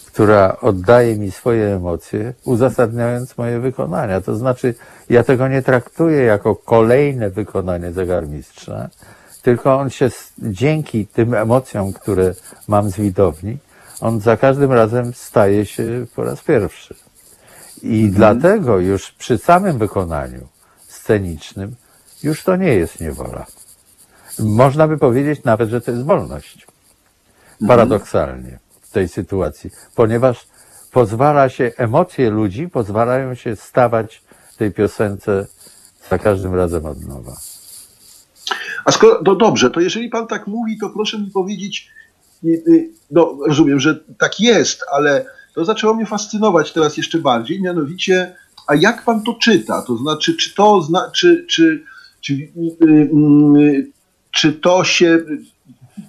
która oddaje mi swoje emocje, uzasadniając moje wykonania. To znaczy, ja tego nie traktuję jako kolejne wykonanie zegarmistrza, tylko on się dzięki tym emocjom, które mam z widowni, on za każdym razem staje się po raz pierwszy. I dlatego już przy samym wykonaniu scenicznym już to nie jest niewola. Można by powiedzieć nawet, że to jest wolność. Paradoksalnie w tej sytuacji, ponieważ pozwala się, emocje ludzi pozwalają się stawać tej piosence za każdym razem od nowa. A skoro, no dobrze, to jeżeli pan tak mówi, to proszę mi powiedzieć, no rozumiem, że tak jest, ale to zaczęło mnie fascynować teraz jeszcze bardziej, mianowicie, a jak pan to czyta? To znaczy, czy to się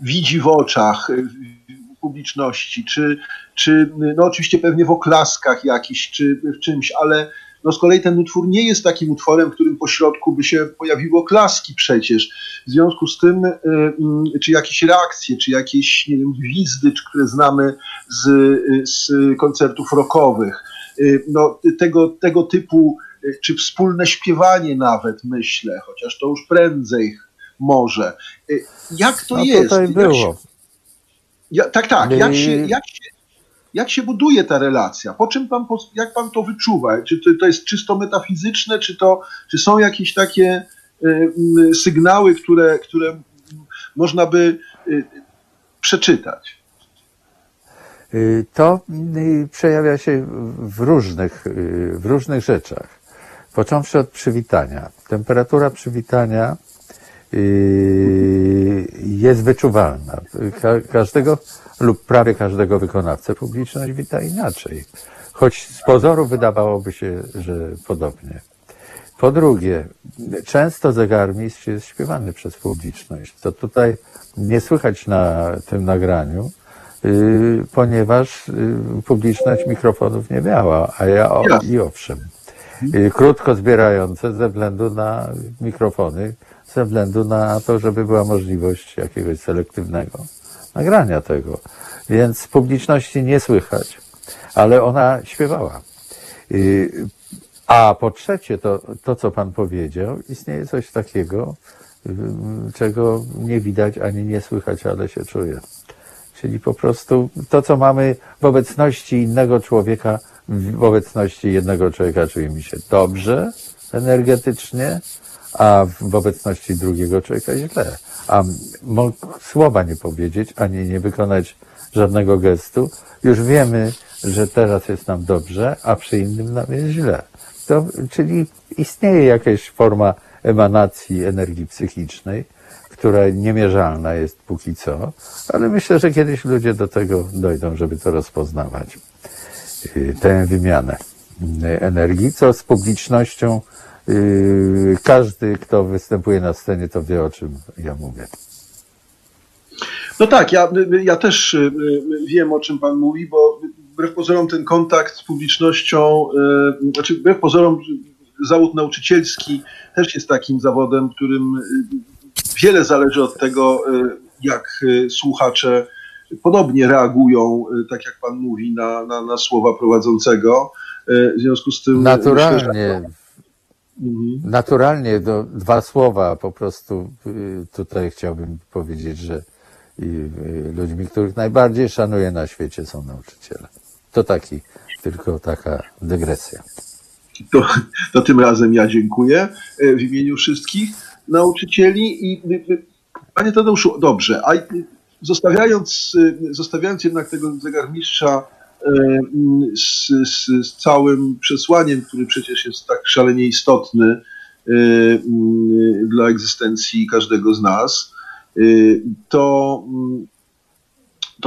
widzi w oczach publiczności, czy no oczywiście pewnie w oklaskach jakichś, czy w czymś, ale no z kolei ten utwór nie jest takim utworem, w którym pośrodku by się pojawiły oklaski przecież. W związku z tym, czy jakieś reakcje, czy jakieś, nie wiem, gwizdy, które znamy z koncertów rockowych, no tego typu, czy wspólne śpiewanie nawet, myślę, chociaż to już prędzej może. Jak to jest? Tutaj było. Jak się buduje ta relacja? Po czym pan, jak pan to wyczuwa? Czy to jest czysto metafizyczne, czy są jakieś takie sygnały, które można by przeczytać? To przejawia się w różnych rzeczach. Począwszy od przywitania. Temperatura przywitania jest wyczuwalna. Każdego lub prawie każdego wykonawcę publiczność wita inaczej. Choć z pozoru wydawałoby się, że podobnie. Po drugie, często zegarmistrz jest śpiewany przez publiczność. To tutaj nie słychać na tym nagraniu, ponieważ publiczność mikrofonów nie miała, a owszem. Krótko zbierające ze względu na mikrofony, ze względu na to, żeby była możliwość jakiegoś selektywnego nagrania tego. Więc publiczności nie słychać, ale ona śpiewała. A po trzecie, to co pan powiedział, istnieje coś takiego, czego nie widać ani nie słychać, ale się czuje. Czyli po prostu to, co mamy w obecności innego człowieka, w obecności jednego człowieka czujemy się dobrze energetycznie, a w obecności drugiego człowieka źle. A mógł słowa nie powiedzieć, ani nie wykonać żadnego gestu. Już wiemy, że teraz jest nam dobrze, a przy innym nam jest źle. Czyli istnieje jakaś forma emanacji energii psychicznej, która niemierzalna jest póki co, ale myślę, że kiedyś ludzie do tego dojdą, żeby to rozpoznawać. Tę wymianę energii, co z publicznością każdy, kto występuje na scenie, to wie, o czym ja mówię. No tak, ja też wiem, o czym pan mówi, bo wbrew pozorom ten kontakt z publicznością, znaczy wbrew pozorom zawód nauczycielski też jest takim zawodem, którym wiele zależy od tego, jak słuchacze podobnie reagują, tak jak pan mówi, na słowa prowadzącego. W związku z tym... Naturalnie dwa słowa po prostu tutaj chciałbym powiedzieć, że ludźmi, których najbardziej szanuję na świecie, są nauczyciele. To taka dygresja. To tym razem ja dziękuję w imieniu wszystkich nauczycieli. I panie Tadeuszu, dobrze, a zostawiając jednak tego zegarmistrza z całym przesłaniem, który przecież jest tak szalenie istotny dla egzystencji każdego z nas, to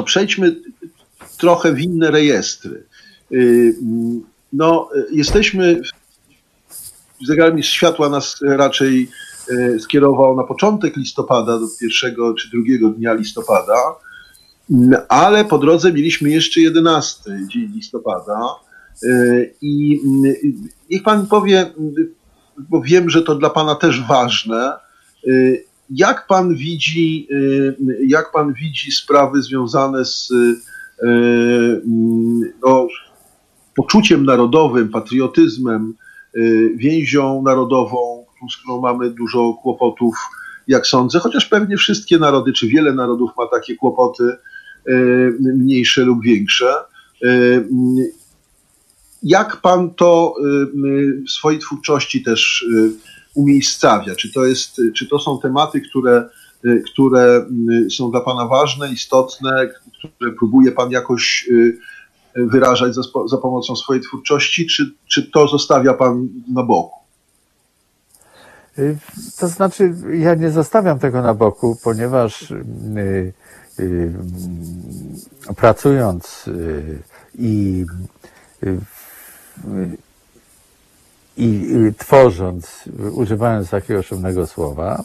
przejdźmy trochę w inne rejestry. No, jesteśmy... Zegarmistrz Światła nas raczej skierował na początek listopada, do pierwszego czy drugiego dnia listopada, ale po drodze mieliśmy jeszcze 11 dzień listopada i niech pan powie, bo wiem, że to dla pana też ważne, jak pan widzi sprawy związane z poczuciem narodowym, patriotyzmem, więzią narodową, z którą mamy dużo kłopotów, jak sądzę, chociaż pewnie wszystkie narody, czy wiele narodów ma takie kłopoty, mniejsze lub większe. Jak pan to w swojej twórczości też umiejscawia? Czy to są tematy, które są dla pana ważne, istotne, które próbuje pan jakoś wyrażać za pomocą swojej twórczości, czy to zostawia pan na boku? To znaczy, ja nie zostawiam tego na boku, ponieważ pracując i tworząc, używając takiego szumnego słowa,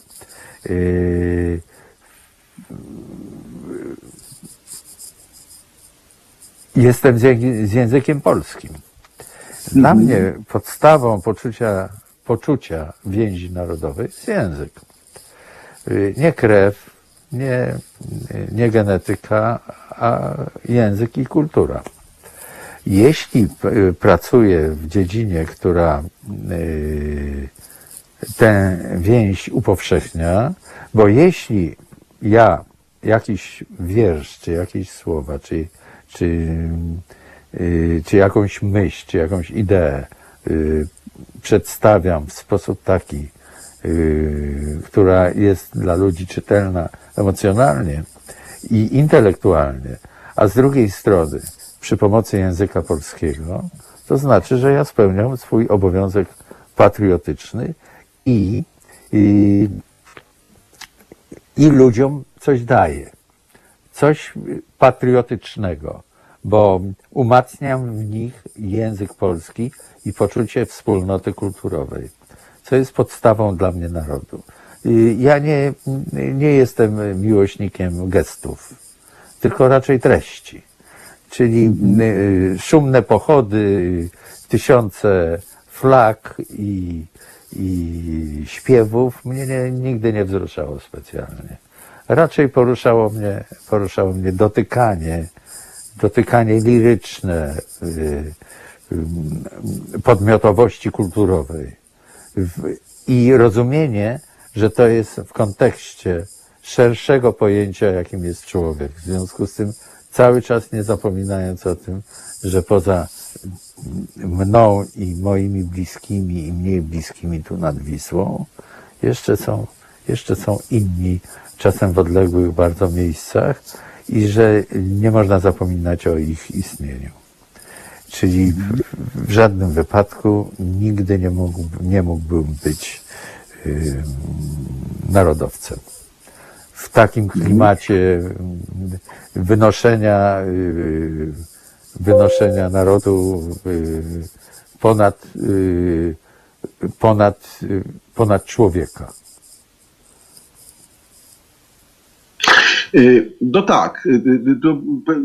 jestem z językiem polskim. Dla mnie podstawą poczucia więzi narodowej jest język. Nie krew, nie genetyka, a język i kultura. Jeśli pracuję w dziedzinie, która tę więź upowszechnia, bo jeśli ja jakiś wiersz, czy jakieś słowa, czy jakąś myśl, czy jakąś ideę przedstawiam w sposób taki, która jest dla ludzi czytelna emocjonalnie i intelektualnie, a z drugiej strony przy pomocy języka polskiego, to znaczy, że ja spełniam swój obowiązek patriotyczny i ludziom coś daję, coś patriotycznego, bo umacniam w nich język polski i poczucie wspólnoty kulturowej, co jest podstawą dla mnie narodu. Ja nie jestem miłośnikiem gestów, tylko raczej treści, czyli szumne pochody, tysiące flag i śpiewów mnie nigdy nie wzruszało specjalnie. Raczej poruszało mnie dotykanie liryczne podmiotowości kulturowej i rozumienie, że to jest w kontekście szerszego pojęcia, jakim jest człowiek. W związku z tym cały czas nie zapominając o tym, że poza mną i moimi bliskimi i mniej bliskimi tu nad Wisłą jeszcze są inni, czasem w odległych bardzo miejscach, i że nie można zapominać o ich istnieniu. Czyli w żadnym wypadku nigdy nie mógłbym być narodowcem. W takim klimacie wynoszenia narodu ponad człowieka. No tak, to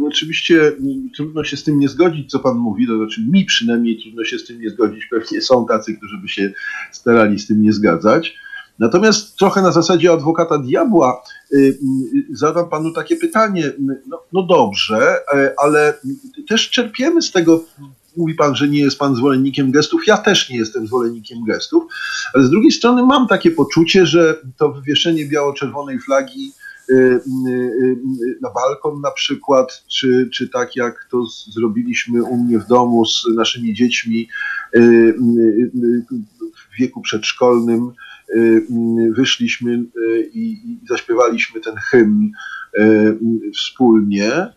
oczywiście trudno się z tym nie zgodzić, co pan mówi, to znaczy mi przynajmniej trudno się z tym nie zgodzić, pewnie są tacy, którzy by się starali z tym nie zgadzać. Natomiast trochę na zasadzie adwokata diabła zadam panu takie pytanie, no dobrze, ale też czerpiemy z tego, mówi pan, że nie jest pan zwolennikiem gestów, ja też nie jestem zwolennikiem gestów, ale z drugiej strony mam takie poczucie, że to wywieszenie biało-czerwonej flagi na balkon na przykład, czy tak jak to zrobiliśmy u mnie w domu z naszymi dziećmi w wieku przedszkolnym, wyszliśmy i zaśpiewaliśmy ten hymn wspólnie,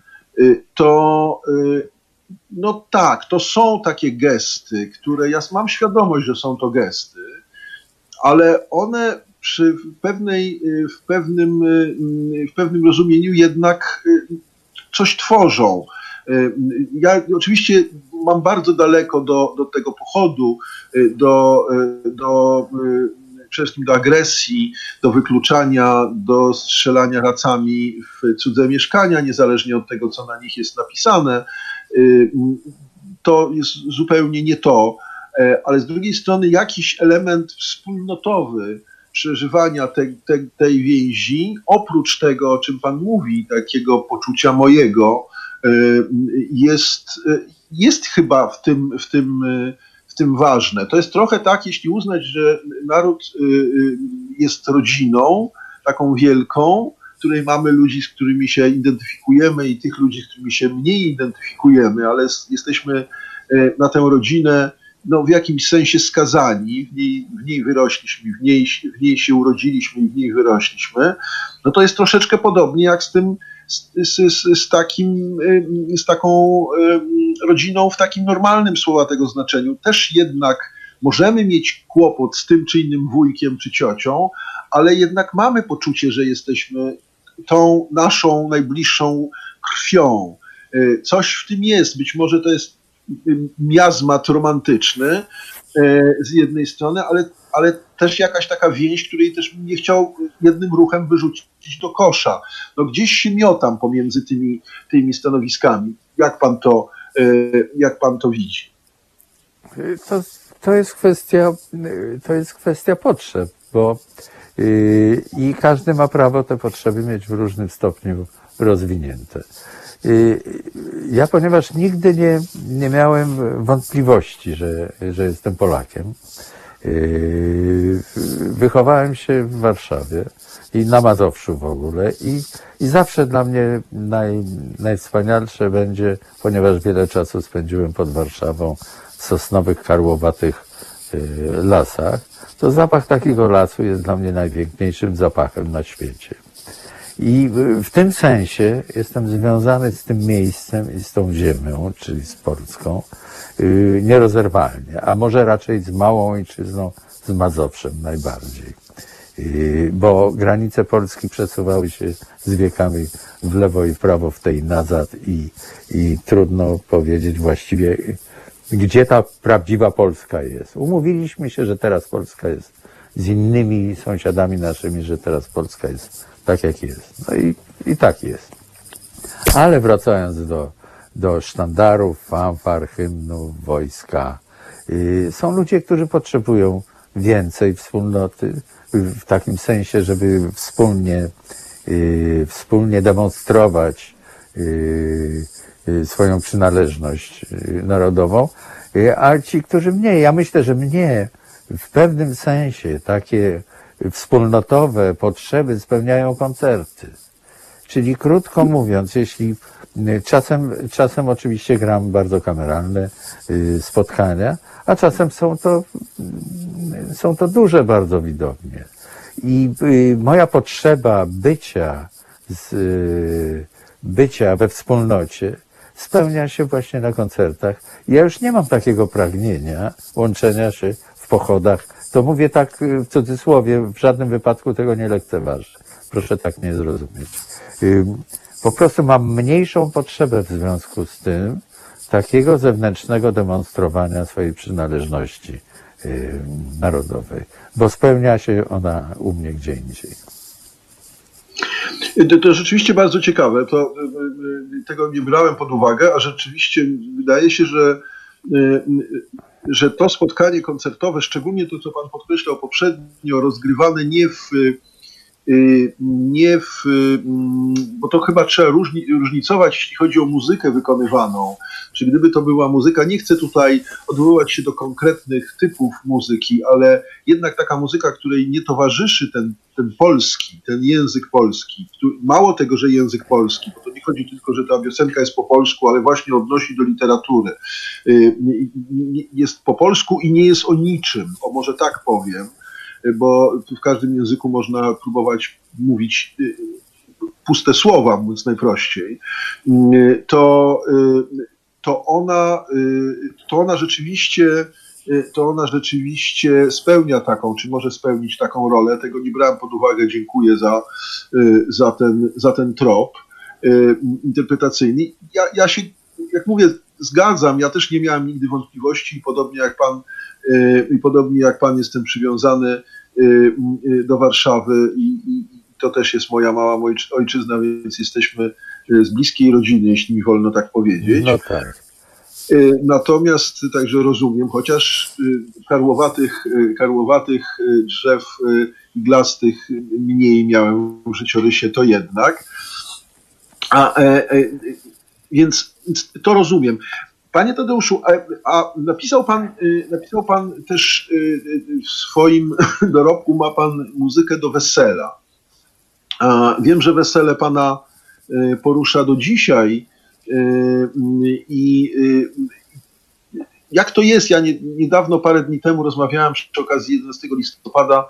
to no tak, to są takie gesty, które ja mam świadomość, że są to gesty, ale one w pewnym rozumieniu jednak coś tworzą. Ja oczywiście mam bardzo daleko do tego pochodu, przede wszystkim do agresji, do wykluczania, do strzelania racami w cudze mieszkania, niezależnie od tego, co na nich jest napisane. To jest zupełnie nie to, ale z drugiej strony jakiś element wspólnotowy przeżywania tej więzi, oprócz tego, o czym pan mówi, takiego poczucia mojego, jest chyba w tym ważne. To jest trochę tak, jeśli uznać, że naród jest rodziną taką wielką, w której mamy ludzi, z którymi się identyfikujemy i tych ludzi, z którymi się mniej identyfikujemy, ale jesteśmy na tę rodzinę no, w jakimś sensie skazani, w niej wyrośliśmy, w niej się urodziliśmy i w niej wyrośliśmy, no to jest troszeczkę podobnie jak z taką rodziną w takim normalnym słowa tego znaczeniu. Też jednak Możemy mieć kłopot z tym czy innym wujkiem czy ciocią, ale jednak mamy poczucie, że jesteśmy tą naszą najbliższą krwią. Coś w tym jest. Być może to jest miazmat romantyczny z jednej strony, ale też jakaś taka więź, której też nie chciał jednym ruchem wyrzucić do kosza. No gdzieś się miotam pomiędzy tymi stanowiskami. Jak pan to widzi? To jest kwestia potrzeb, bo i każdy ma prawo te potrzeby mieć w różnym stopniu rozwinięte. Ja, ponieważ nigdy nie miałem wątpliwości, że jestem Polakiem, wychowałem się w Warszawie i na Mazowszu w ogóle i zawsze dla mnie najwspanialsze będzie, ponieważ wiele czasu spędziłem pod Warszawą w sosnowych, karłowatych lasach, to zapach takiego lasu jest dla mnie najpiękniejszym zapachem na świecie. I w tym sensie jestem związany z tym miejscem i z tą ziemią, czyli z Polską, nierozerwalnie, a może raczej z małą ojczyzną, z Mazowszem najbardziej. Bo granice Polski przesuwały się z wiekami w lewo i w prawo, w tej nazad i trudno powiedzieć właściwie, gdzie ta prawdziwa Polska jest. Umówiliśmy się, że teraz Polska jest z innymi sąsiadami naszymi, że teraz Polska jest tak, jak jest. No i tak jest. Ale wracając do sztandarów, fanfar, hymnów, wojska, są ludzie, którzy potrzebują więcej wspólnoty, w takim sensie, żeby wspólnie demonstrować swoją przynależność narodową, a ci, którzy mniej, ja myślę, że mnie w pewnym sensie takie wspólnotowe potrzeby spełniają koncerty. Czyli krótko mówiąc, jeśli czasem oczywiście gram bardzo kameralne spotkania, a czasem są to duże bardzo widownie. I moja potrzeba bycia we wspólnocie spełnia się właśnie na koncertach. Ja już nie mam takiego pragnienia łączenia się w pochodach. To mówię tak w cudzysłowie, w żadnym wypadku tego nie lekceważę. Proszę tak nie zrozumieć. Po prostu mam mniejszą potrzebę w związku z tym takiego zewnętrznego demonstrowania swojej przynależności narodowej, bo spełnia się ona u mnie gdzie indziej. To rzeczywiście bardzo ciekawe. Tego nie brałem pod uwagę, a rzeczywiście wydaje się, że to spotkanie koncertowe, szczególnie to, co pan podkreślał poprzednio, rozgrywane nie w bo to chyba trzeba różnicować, jeśli chodzi o muzykę wykonywaną. Czyli gdyby to była muzyka, nie chcę tutaj odwoływać się do konkretnych typów muzyki, ale jednak taka muzyka, której nie towarzyszy ten polski, ten język polski. Mało tego, że język polski, bo to nie chodzi tylko, że ta piosenka jest po polsku, ale właśnie odnosi do literatury. Jest po polsku i nie jest o niczym, o może tak powiem, bo w każdym języku można próbować mówić puste słowa, mówiąc najprościej, to ona rzeczywiście spełnia taką, czy może spełnić taką rolę. Tego nie brałem pod uwagę, dziękuję za ten trop interpretacyjny. Ja się, jak mówię, zgadzam, ja też nie miałem nigdy wątpliwości i podobnie jak pan jestem przywiązany do Warszawy i to też jest moja mała ojczyzna, więc jesteśmy z bliskiej rodziny, jeśli mi wolno tak powiedzieć. No tak. Natomiast także rozumiem, chociaż karłowatych drzew iglastych mniej miałem w życiorysie, to jednak. Więc to rozumiem. Panie Tadeuszu, a napisał pan też w swoim dorobku, ma pan muzykę do wesela. Wiem, że wesele pana porusza do dzisiaj. I jak to jest? Ja niedawno, parę dni temu rozmawiałem przy okazji 11 listopada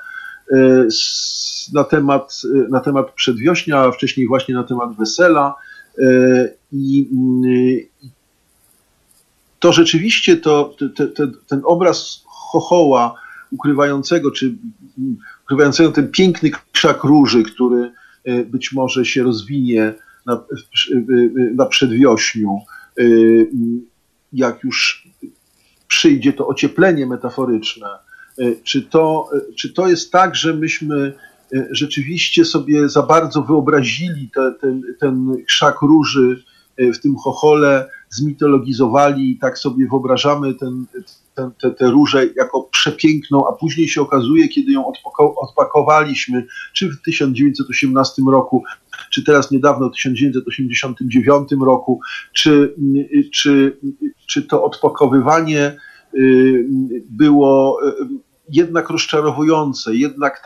na temat przedwiośnia, a wcześniej właśnie na temat wesela. I to rzeczywiście ten obraz chochoła ukrywającego, czy ukrywającego ten piękny krzak róży, który być może się rozwinie na przedwiośniu, jak już przyjdzie to ocieplenie metaforyczne. Czy to jest tak, że myśmy rzeczywiście sobie za bardzo wyobrazili ten krzak róży w tym chochole, zmitologizowali i tak sobie wyobrażamy tę różę jako przepiękną, a później się okazuje, kiedy ją odpakowaliśmy, czy w 1918 roku, czy teraz niedawno w 1989 roku, czy to odpakowywanie było jednak rozczarowujące, jednak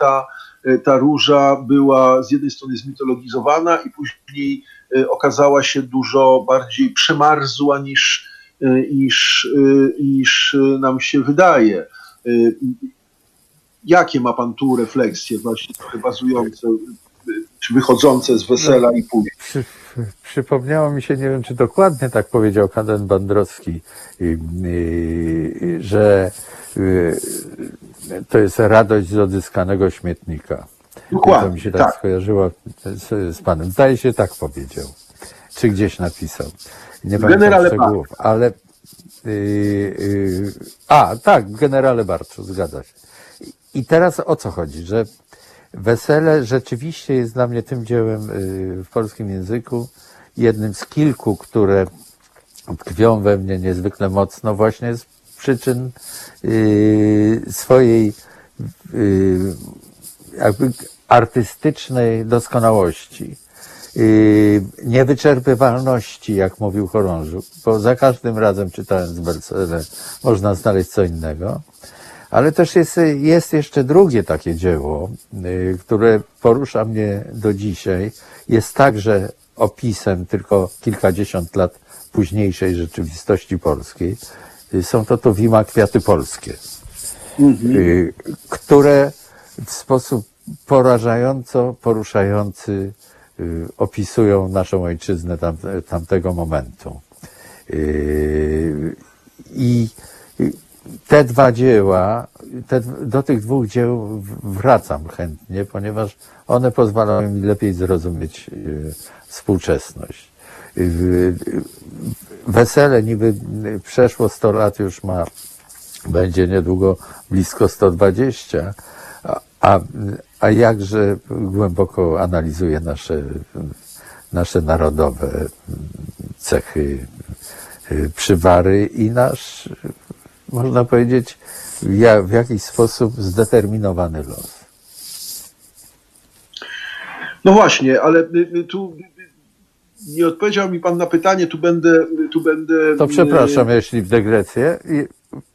ta róża była z jednej strony zmitologizowana i później okazała się dużo bardziej przemarzła niż nam się wydaje. Jakie ma pan tu refleksje właśnie trochę bazujące, czy wychodzące z wesela i później? Przypomniało mi się, nie wiem czy dokładnie tak powiedział Kaden Bandrowski, że to jest radość z odzyskanego śmietnika. Dokładnie, to mi się tak skojarzyło z panem. Zdaje się tak powiedział, czy gdzieś napisał. Nie pamiętam szczegółów, ale... tak, generale Barczu, zgadza się. I teraz o co chodzi, że wesele rzeczywiście jest dla mnie tym dziełem w polskim języku, jednym z kilku, które tkwią we mnie niezwykle mocno właśnie z przyczyn swojej jakby artystycznej doskonałości, niewyczerpywalności, jak mówił Chorążuk, bo za każdym razym czytając werselę można znaleźć co innego, ale też jest jeszcze drugie takie dzieło, które porusza mnie do dzisiaj, jest także opisem tylko kilkadziesiąt lat późniejszej rzeczywistości polskiej. Są to Tuwima Kwiaty Polskie, które w sposób porażająco poruszający opisują naszą ojczyznę tamtego momentu. I te dwa dzieła, do tych dwóch dzieł wracam chętnie, ponieważ one pozwalają mi lepiej zrozumieć współczesność. Wesele niby przeszło 100 lat, już będzie niedługo blisko 120, a jakże głęboko analizuje nasze narodowe cechy, przywary i nasz, można powiedzieć, w jakiś sposób zdeterminowany los. No właśnie, ale tu nie odpowiedział mi pan na pytanie, tu będę... To przepraszam, jeśli w dygresję.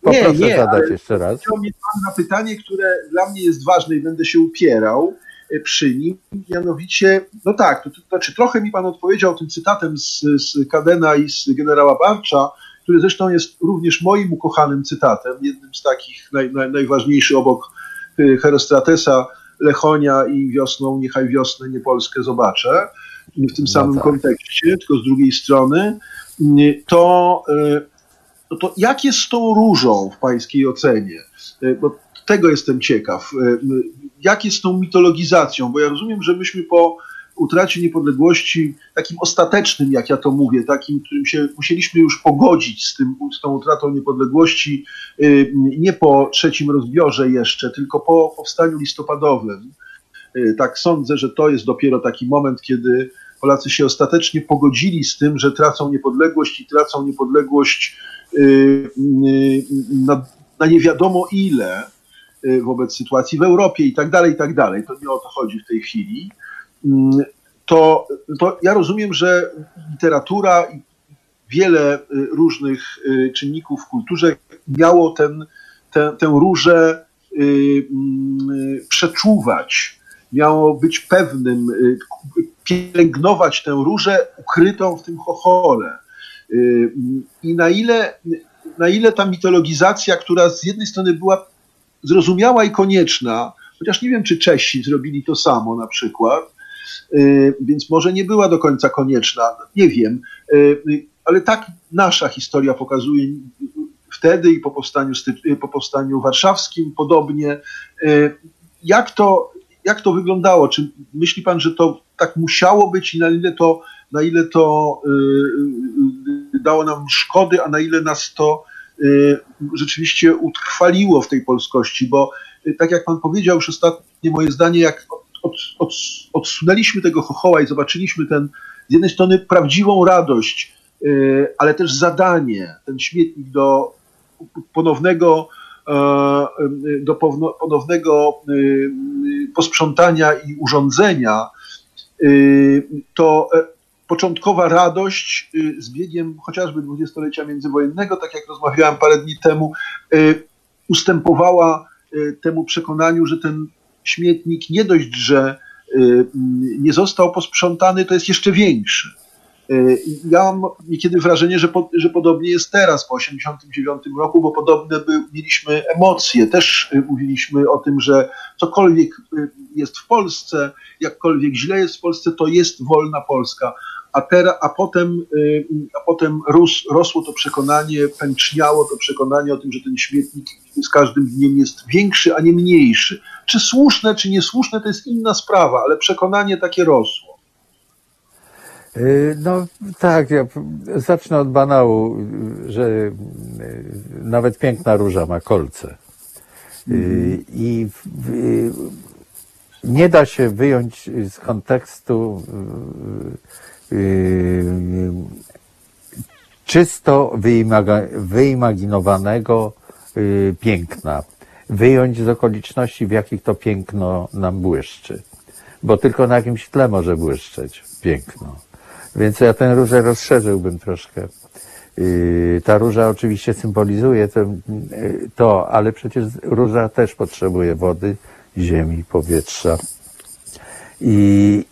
Poproszę zadać jeszcze raz. Odpowiedział mi pan na pytanie, które dla mnie jest ważne i będę się upierał przy nim. Mianowicie, no tak, to znaczy trochę mi pan odpowiedział tym cytatem z Kadena i z generała Barcza, który zresztą jest również moim ukochanym cytatem, jednym z takich najważniejszych obok Herostratesa, Lechonia i Wiosną, niechaj wiosnę, nie Polskę zobaczę, w tym samym kontekście, tylko z drugiej strony, to jak jest z tą różą w pańskiej ocenie? Bo tego jestem ciekaw. Jak jest z tą mitologizacją? Bo ja rozumiem, że myśmy po utracie niepodległości, takim ostatecznym, jak ja to mówię, takim, którym się musieliśmy już pogodzić z tą utratą niepodległości, nie po trzecim rozbiorze jeszcze, tylko po powstaniu listopadowym. Tak sądzę, że to jest dopiero taki moment, kiedy Polacy się ostatecznie pogodzili z tym, że tracą niepodległość i tracą niepodległość na nie wiadomo ile wobec sytuacji w Europie i tak dalej, i tak dalej. To nie o to chodzi w tej chwili. To ja rozumiem, że literatura i wiele różnych czynników w kulturze miało tę różę przeczuwać, miało być pewnym, pielęgnować tę różę ukrytą w tym chochole. I na ile ta mitologizacja, która z jednej strony była zrozumiała i konieczna, chociaż nie wiem, czy Czesi zrobili to samo na przykład, więc może nie była do końca konieczna, nie wiem, ale tak nasza historia pokazuje wtedy i po powstaniu warszawskim podobnie. Jak to wyglądało? Czy myśli pan, że to tak musiało być i na ile to dało nam szkody, a na ile nas to rzeczywiście utrwaliło w tej polskości? Bo tak jak pan powiedział już ostatnie, moje zdanie, jak odsunęliśmy tego chochoła i zobaczyliśmy ten, z jednej strony prawdziwą radość, ale też zadanie, ten śmietnik do ponownego posprzątania i urządzenia, to początkowa radość z biegiem chociażby dwudziestolecia międzywojennego, tak jak rozmawiałem parę dni temu, ustępowała temu przekonaniu, że ten śmietnik nie dość, że nie został posprzątany, to jest jeszcze większy. Ja mam niekiedy wrażenie, że podobnie jest teraz po 1989 roku, bo podobne mieliśmy emocje. Też mówiliśmy o tym, że cokolwiek jest w Polsce, jakkolwiek źle jest w Polsce, to jest wolna Polska. A potem rosło to przekonanie, pęczniało to przekonanie o tym, że ten śmietnik z każdym dniem jest większy, a nie mniejszy. Czy słuszne, czy niesłuszne, to jest inna sprawa, ale przekonanie takie rosło. No tak, ja zacznę od banału, że nawet piękna róża ma kolce. I nie da się wyjąć z kontekstu czysto wyimaginowanego piękna. Wyjąć z okoliczności, w jakich to piękno nam błyszczy. Bo tylko na jakimś tle może błyszczeć piękno. Więc ja tę różę rozszerzyłbym troszkę. Ta róża oczywiście symbolizuje to, ale przecież róża też potrzebuje wody, ziemi, powietrza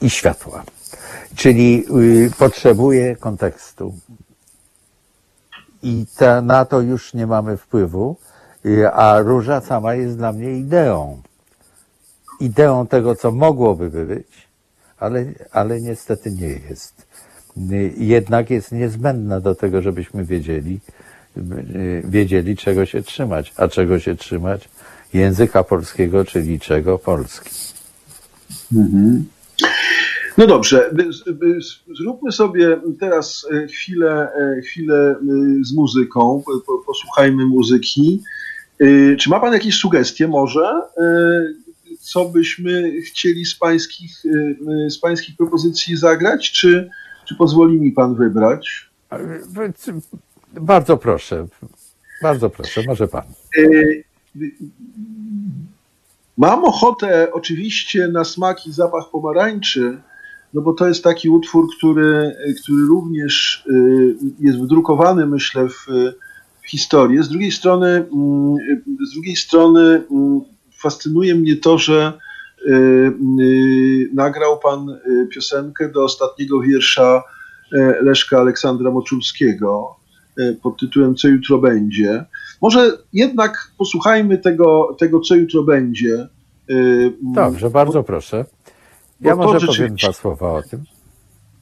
i światła. Czyli potrzebuje kontekstu. I na to już nie mamy wpływu, a róża sama jest dla mnie ideą. Ideą tego, co mogłoby być, ale niestety nie jest. Jednak jest niezbędna do tego, żebyśmy wiedzieli, czego się trzymać. A czego się trzymać? Języka polskiego, czyli czego? Polski. Mhm. No dobrze, zróbmy sobie teraz chwilę z muzyką, posłuchajmy muzyki. Czy ma pan jakieś sugestie może, co byśmy chcieli z pańskich propozycji zagrać, czy pozwoli mi pan wybrać? Bardzo proszę, może pan. Mam ochotę oczywiście na smak i zapach pomarańczy, no bo to jest taki utwór, który również jest wydrukowany, myślę, w historię. Z drugiej strony fascynuje mnie to, że nagrał pan piosenkę do ostatniego wiersza Leszka Aleksandra Moczulskiego pod tytułem Co jutro będzie. Może jednak posłuchajmy tego co jutro będzie. Dobrze, bardzo proszę. Ja może powiem dwa słowa o tym.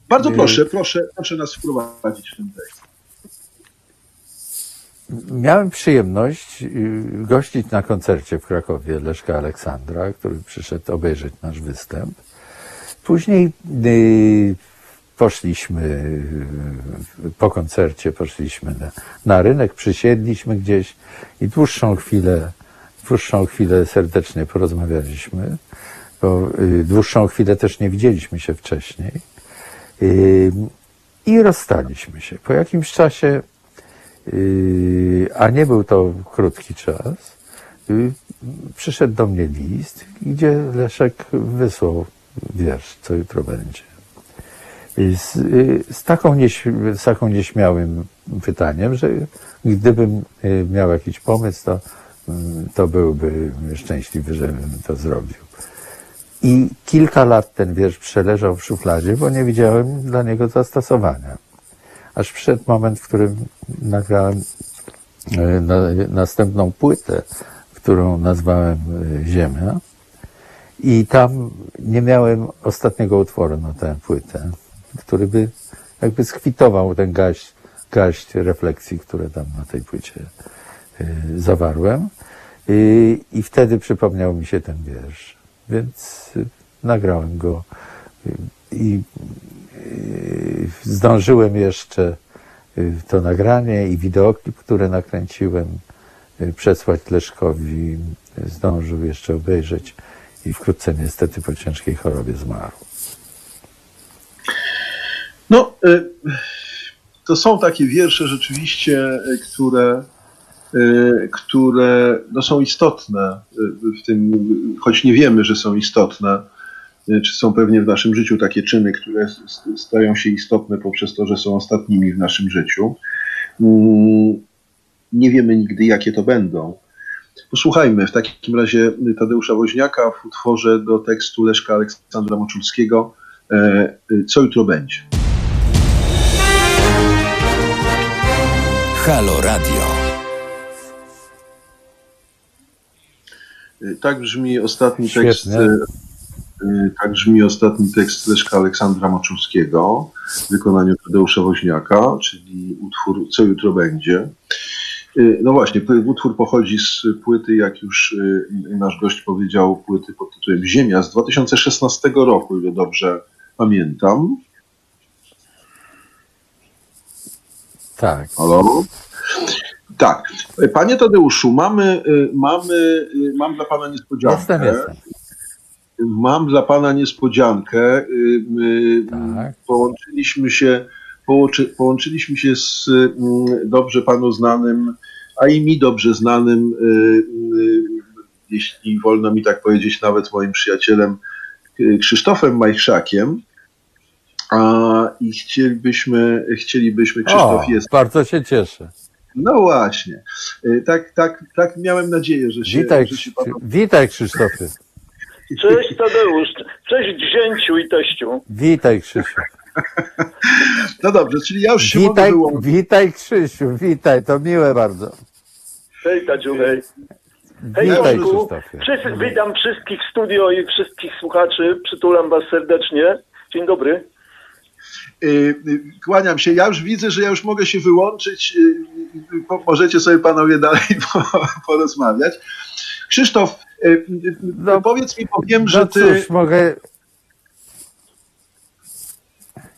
Bardzo proszę nas wprowadzić w ten tekst. Miałem przyjemność gościć na koncercie w Krakowie Leszka Aleksandra, który przyszedł obejrzeć nasz występ. Później po koncercie poszliśmy na rynek, przysiedliśmy gdzieś i dłuższą chwilę serdecznie porozmawialiśmy, bo dłuższą chwilę też nie widzieliśmy się wcześniej i rozstaliśmy się. Po jakimś czasie, a nie był to krótki czas, przyszedł do mnie list, gdzie Leszek wysłał wiersz Co jutro będzie. Z taką nieśmiałym pytaniem, że gdybym miał jakiś pomysł, to byłby szczęśliwy, żebym to zrobił. I kilka lat ten wiersz przeleżał w szufladzie, bo nie widziałem dla niego zastosowania. Aż przyszedł moment, w którym nagrałem następną płytę, którą nazwałem Ziemia. I tam nie miałem ostatniego utworu na tę płytę, który by jakby skwitował ten gaść refleksji, które tam na tej płycie zawarłem i wtedy przypomniał mi się ten wiersz, więc nagrałem go i zdążyłem jeszcze to nagranie i wideoklip, który nakręciłem, przesłać Leszkowi, zdążył jeszcze obejrzeć i wkrótce niestety po ciężkiej chorobie zmarł. No, to są takie wiersze rzeczywiście, które no, są istotne w tym, choć nie wiemy, że są istotne, czy są pewnie w naszym życiu takie czyny, które stają się istotne poprzez to, że są ostatnimi w naszym życiu. Nie wiemy nigdy, jakie to będą. Posłuchajmy w takim razie Tadeusza Woźniaka w utworze do tekstu Leszka Aleksandra Moczulskiego Co jutro będzie. Halo Radio. Tak brzmi ostatni tekst. Tak brzmi ostatni tekst Leszka Aleksandra Moczulskiego w wykonaniu Tadeusza Woźniaka, czyli utwór Co jutro będzie. No właśnie, utwór pochodzi z płyty, jak już nasz gość powiedział, płyty pod tytułem Ziemia z 2016 roku, ile dobrze pamiętam. Tak. Halo? Tak. Panie Tadeuszu, mam dla pana niespodziankę. Jestem. Mam dla pana niespodziankę. Tak. Połączyliśmy się z dobrze panu znanym, a i mi dobrze znanym, jeśli wolno mi tak powiedzieć, nawet moim przyjacielem Krzysztofem Majchrzakiem. I chcielibyśmy Krzysztof jest. Bardzo się cieszę. No właśnie. Tak miałem nadzieję, że się. Witaj Krzysztofie. Cześć Tadeusz. Cześć Dzięciu i teściu. Witaj Krzysztof. No dobrze, czyli ja już się mogę wyłączyć. Witaj Krzysiu, witaj, to miłe bardzo. Hej Tadziu, hej. Hej Krzysztofie. Witam wszystkich w studio i wszystkich słuchaczy, przytulam was serdecznie. Dzień dobry. Kłaniam się, ja już widzę, że ja już mogę się wyłączyć, możecie sobie panowie dalej porozmawiać. Krzysztof, no, powiedz mi, powiem, no że ty... Cóż, mogę...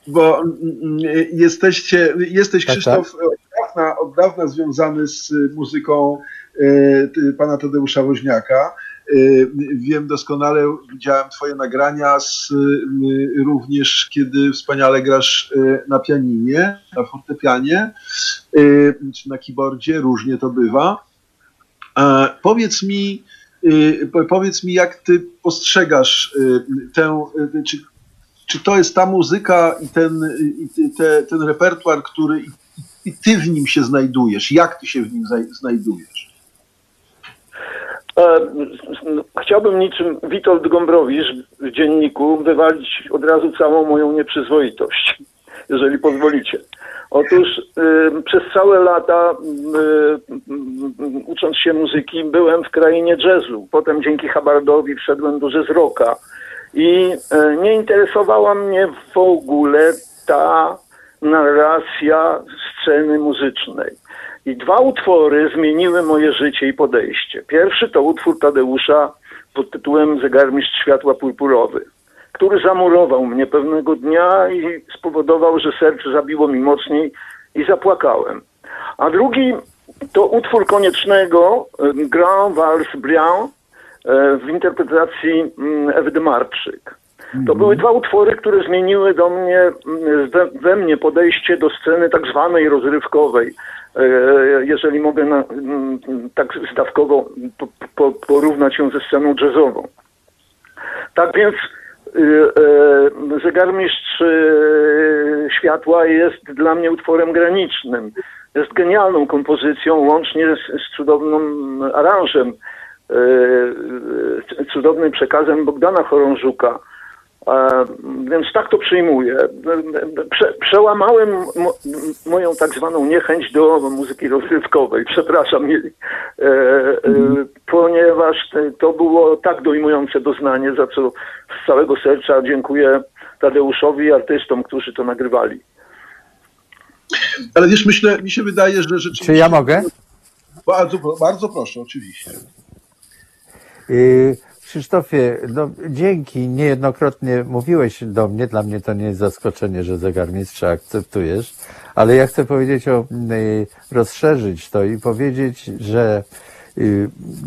Bo jesteś tak, Krzysztof, tak? Od dawna związany z muzyką pana Tadeusza Woźniaka. Wiem doskonale, widziałem twoje nagrania również, kiedy wspaniale grasz na pianinie, na fortepianie, czy na keyboardzie, różnie to bywa. Powiedz mi, jak ty postrzegasz tę... Czy to jest ta muzyka i ten repertuar, który i ty w nim się znajdujesz? Jak ty się w nim znajdujesz? Chciałbym niczym Witold Gombrowicz w dzienniku wywalić od razu całą moją nieprzyzwoitość, jeżeli pozwolicie. Otóż przez całe lata ucząc się muzyki byłem w krainie jazzu. Potem dzięki Hubbardowi wszedłem do jazz rocka. I nie interesowała mnie w ogóle ta narracja sceny muzycznej. I dwa utwory zmieniły moje życie i podejście. Pierwszy to utwór Tadeusza pod tytułem Zegarmistrz Światła Purpurowy, który zamurował mnie pewnego dnia i spowodował, że serce zabiło mi mocniej i zapłakałem. A drugi to utwór Koniecznego Grand Vals Brion, w interpretacji Ewy Demarczyk. To były dwa utwory, które zmieniły we mnie podejście do sceny tak zwanej rozrywkowej, jeżeli mogę tak zdawkowo porównać ją ze sceną jazzową. Tak więc Zegarmistrz Światła jest dla mnie utworem granicznym. Jest genialną kompozycją, łącznie z cudownym aranżem, cudownym przekazem Bogdana Chorążuka. Więc tak to przyjmuję. Przełamałem moją tak zwaną niechęć do muzyki rozrywkowej. Przepraszam, ponieważ to było tak dojmujące doznanie, za co z całego serca dziękuję Tadeuszowi i artystom, którzy to nagrywali. Ale wiesz, mi się wydaje, że rzeczywiście... Czy ja mogę? Bardzo, bardzo proszę, oczywiście. Krzysztofie, no, dzięki. Niejednokrotnie mówiłeś do mnie, dla mnie to nie jest zaskoczenie, że zegarmistrza akceptujesz, ale ja chcę powiedzieć rozszerzyć to i powiedzieć, że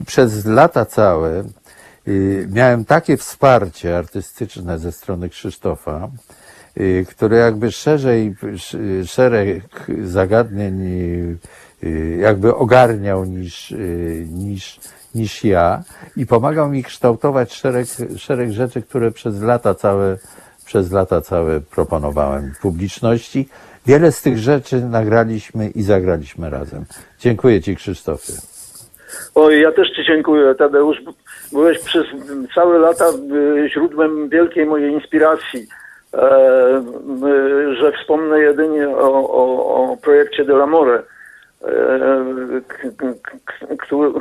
przez lata całe miałem takie wsparcie artystyczne ze strony Krzysztofa, który jakby szerzej, szereg zagadnień jakby ogarniał niż ja i pomagał mi kształtować szereg rzeczy, które przez lata całe proponowałem publiczności. Wiele z tych rzeczy nagraliśmy i zagraliśmy razem. Dziękuję Ci, Krzysztofie. Oj, ja też Ci dziękuję, Tadeusz. Byłeś przez całe lata źródłem wielkiej mojej inspiracji. Że wspomnę jedynie o projekcie De la More,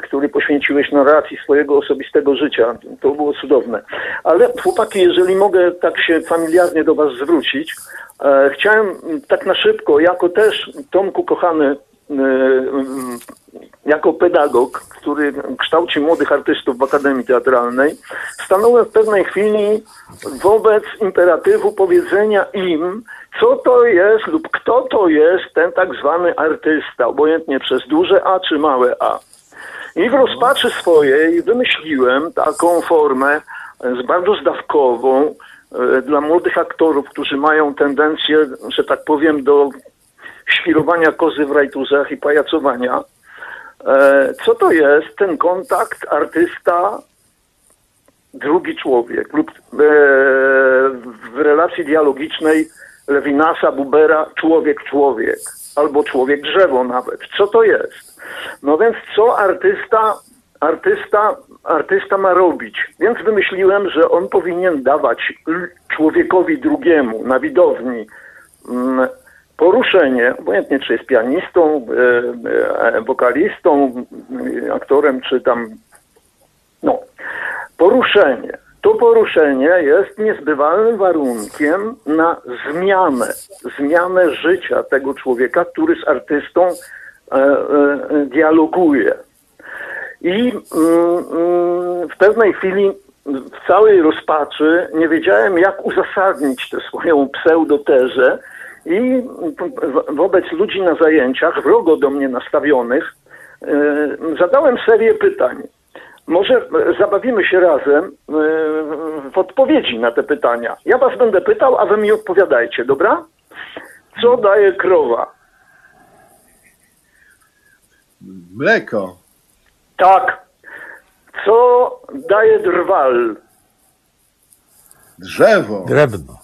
który poświęciłeś narracji swojego osobistego życia. To było cudowne. Ale chłopaki, jeżeli mogę tak się familiarnie do Was zwrócić, chciałem tak na szybko, jako też Tomku kochany, jako pedagog, który kształci młodych artystów w Akademii Teatralnej, stanąłem w pewnej chwili wobec imperatywu powiedzenia im, co to jest lub kto to jest ten tak zwany artysta, obojętnie przez duże A czy małe A. I w rozpaczy swojej wymyśliłem taką formę bardzo zdawkową dla młodych aktorów, którzy mają tendencję, że tak powiem, do świrowania kozy w rajtuzach i pajacowania. Co to jest ten kontakt artysta, drugi człowiek lub w relacji dialogicznej Levinasa, Bubera człowiek-człowiek albo człowiek-drzewo nawet. Co to jest? No więc co artysta ma robić? Więc wymyśliłem, że on powinien dawać człowiekowi drugiemu na widowni poruszenie, obojętnie czy jest pianistą, wokalistą, aktorem, czy tam, no, poruszenie. To poruszenie jest niezbywalnym warunkiem na zmianę życia tego człowieka, który z artystą dialoguje. I w pewnej chwili w całej rozpaczy nie wiedziałem, jak uzasadnić tę swoją pseudotezę, i wobec ludzi na zajęciach, wrogo do mnie nastawionych, zadałem serię pytań. Może zabawimy się razem w odpowiedzi na te pytania. Ja was będę pytał, a wy mi odpowiadajcie, dobra? Co daje krowa? Mleko. Tak. Co daje drwal? Drzewo. Drewno.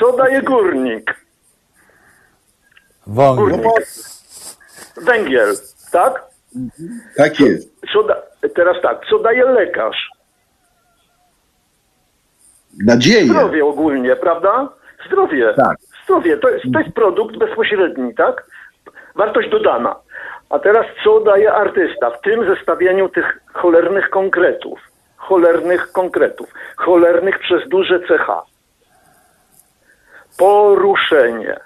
Co daje górnik? Węgiel, tak? Tak jest. Teraz tak, co daje lekarz? Nadzieję. Zdrowie ogólnie, prawda? Zdrowie. Tak. Zdrowie, to jest produkt bezpośredni, tak? Wartość dodana. A teraz co daje artysta w tym zestawieniu tych cholernych konkretów przez duże CH? Poruszenie.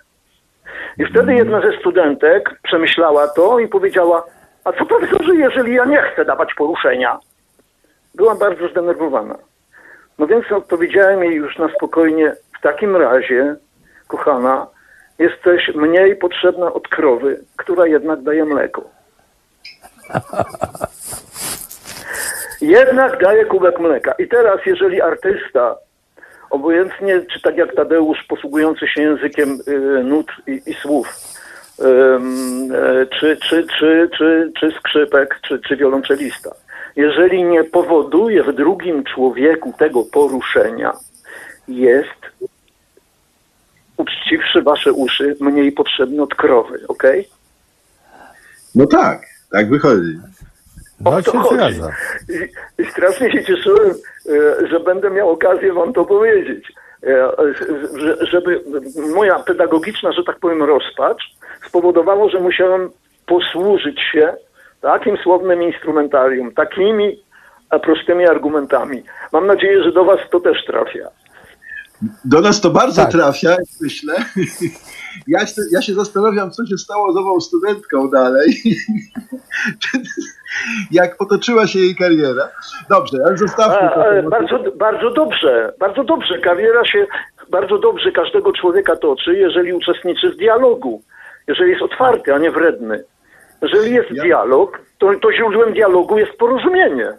I wtedy jedna ze studentek przemyślała to i powiedziała: a co profesorze, jeżeli ja nie chcę dawać poruszenia? Była bardzo zdenerwowana. No więc odpowiedziałem jej już na spokojnie: w takim razie, kochana, jesteś mniej potrzebna od krowy, która jednak daje mleko. Jednak daje kubek mleka. I teraz, jeżeli artysta, obojętnie, czy tak jak Tadeusz posługujący się językiem nut i słów, czy skrzypek, czy wiolonczelista. Jeżeli nie powoduje w drugim człowieku tego poruszenia, jest, uczciwszy wasze uszy, mniej potrzebny od krowy, okej? Okay? No tak, tak wychodzi. No się zgadza. I strasznie się cieszyłem, że będę miał okazję wam to powiedzieć. Żeby moja pedagogiczna, że tak powiem, rozpacz spowodowało, że musiałem posłużyć się takim słownym instrumentarium, takimi prostymi argumentami. Mam nadzieję, że do was to też trafia. Do nas to bardzo trafia, jak myślę. Ja się zastanawiam, co się stało z ową studentką dalej. Jak potoczyła się jej kariera. Dobrze, ale zostawmy to. Bardzo dobrze. Kariera się bardzo dobrze każdego człowieka toczy, jeżeli uczestniczy w dialogu. Jeżeli jest otwarty, a nie wredny. Jeżeli jest dialog, to źródłem dialogu jest porozumienie.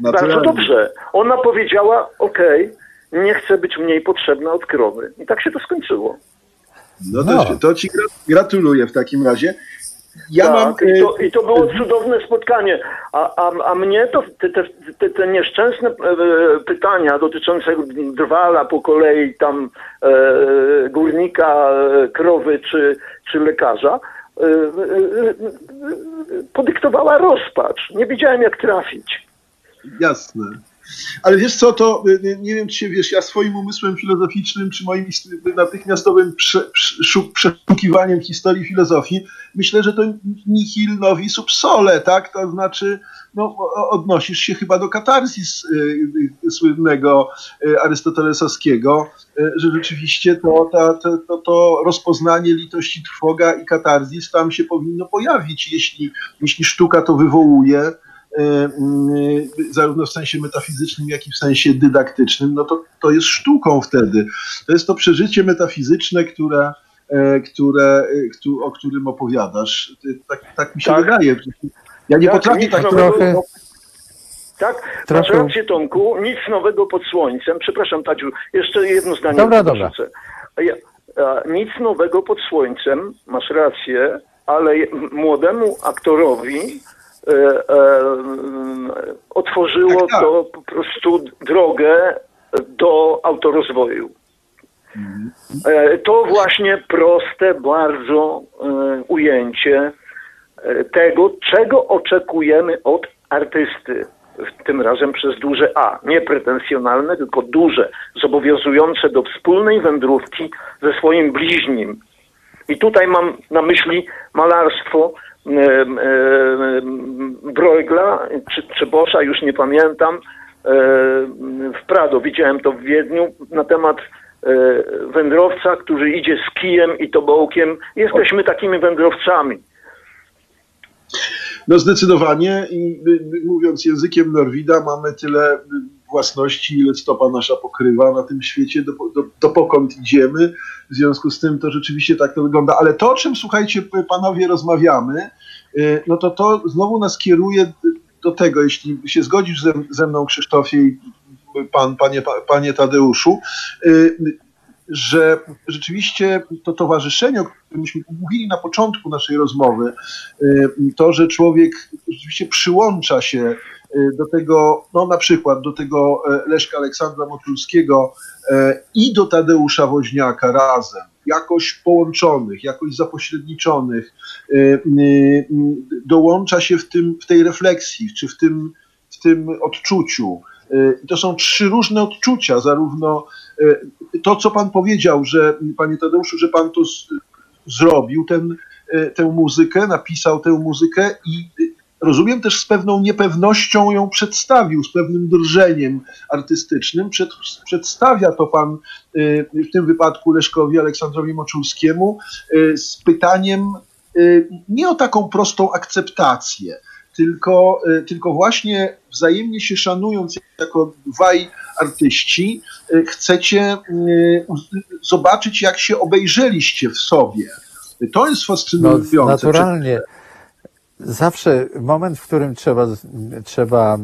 Naturalnie. Bardzo dobrze. Ona powiedziała, okej, nie chcę być mniej potrzebna od krowy. I tak się to skończyło. No dobrze, to ci gratuluję w takim razie. I to było cudowne spotkanie. A mnie to te nieszczęsne pytania dotyczące drwala po kolei, tam górnika, krowy czy lekarza, podyktowała rozpacz. Nie wiedziałem, jak trafić. Jasne. Ale wiesz co, to nie wiem, czy się wiesz, ja swoim umysłem filozoficznym, czy moim natychmiastowym przeszukiwaniem historii filozofii, myślę, że to nihil novi sub sole, tak? To znaczy, odnosisz się chyba do katarzis słynnego arystotelesowskiego, że rzeczywiście to rozpoznanie litości, trwoga i katarzis tam się powinno pojawić, jeśli sztuka to wywołuje, zarówno w sensie metafizycznym, jak i w sensie dydaktycznym, to jest sztuką wtedy. To jest to przeżycie metafizyczne, o którym opowiadasz. Tak mi się wydaje. Ja nie potrafię Masz rację, Tomku, nic nowego pod słońcem. Przepraszam, Tadziu, jeszcze jedno zdanie. Dobra. Nic nowego pod słońcem, masz rację, ale młodemu aktorowi otworzyło to po prostu drogę do autorozwoju. To właśnie proste bardzo ujęcie tego, czego oczekujemy od artysty, tym razem przez duże A, nie pretensjonalne, tylko duże, zobowiązujące do wspólnej wędrówki ze swoim bliźnim. I tutaj mam na myśli malarstwo Bruegla czy Boscha, już nie pamiętam, w Prado. Widziałem to w Wiedniu na temat wędrowca, który idzie z kijem i tobołkiem. Jesteśmy takimi wędrowcami. No zdecydowanie i mówiąc językiem Norwida, mamy tyle własności, ile stopa nasza pokrywa na tym świecie, dokąd idziemy. W związku z tym to rzeczywiście tak to wygląda. Ale to, o czym, słuchajcie, panowie, rozmawiamy, no to znowu nas kieruje do tego, jeśli się zgodzisz ze mną, Krzysztofie i panie Tadeuszu, że rzeczywiście to towarzyszenie, o którym myśmy mówili na początku naszej rozmowy, to, że człowiek rzeczywiście przyłącza się do tego, no na przykład do tego Leszka Aleksandra Moczulskiego i do Tadeusza Woźniaka razem, jakoś połączonych, jakoś zapośredniczonych, dołącza się w tej refleksji, czy w tym odczuciu. I to są trzy różne odczucia, zarówno to, co pan powiedział, że panie Tadeuszu, że pan to zrobił, tę muzykę, napisał tę muzykę i rozumiem też z pewną niepewnością ją przedstawił, z pewnym drżeniem artystycznym. Przedstawia to pan w tym wypadku Leszkowi Aleksandrowi Moczulskiemu z pytaniem nie o taką prostą akceptację, tylko właśnie wzajemnie się szanując jako dwaj artyści, chcecie zobaczyć, jak się obejrzeliście w sobie. To jest fascynujące. No, naturalnie. Zawsze moment, w którym trzeba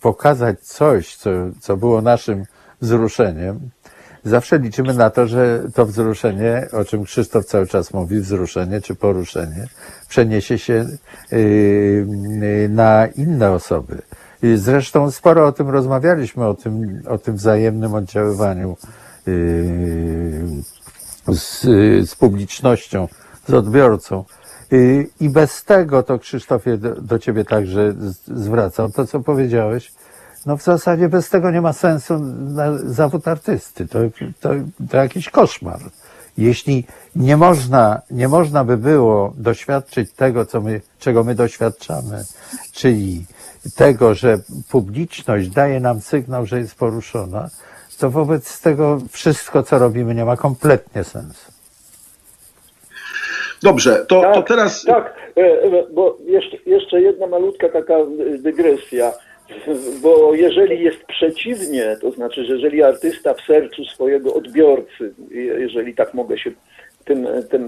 pokazać coś, co było naszym wzruszeniem, zawsze liczymy na to, że to wzruszenie, o czym Krzysztof cały czas mówi, wzruszenie czy poruszenie, przeniesie się na inne osoby. Zresztą sporo o tym rozmawialiśmy, o tym wzajemnym oddziaływaniu z publicznością, z odbiorcą. I bez tego, to Krzysztofie do ciebie także zwracam, to co powiedziałeś, no w zasadzie bez tego nie ma sensu zawód artysty. To jakiś koszmar. Jeśli nie można by było doświadczyć tego, czego my doświadczamy, czyli tego, że publiczność daje nam sygnał, że jest poruszona, to wobec tego wszystko, co robimy, nie ma kompletnie sensu. Dobrze, to teraz... Tak, bo jeszcze jedna malutka taka dygresja. Bo jeżeli jest przeciwnie, to znaczy, że jeżeli artysta w sercu swojego odbiorcy, jeżeli tak mogę się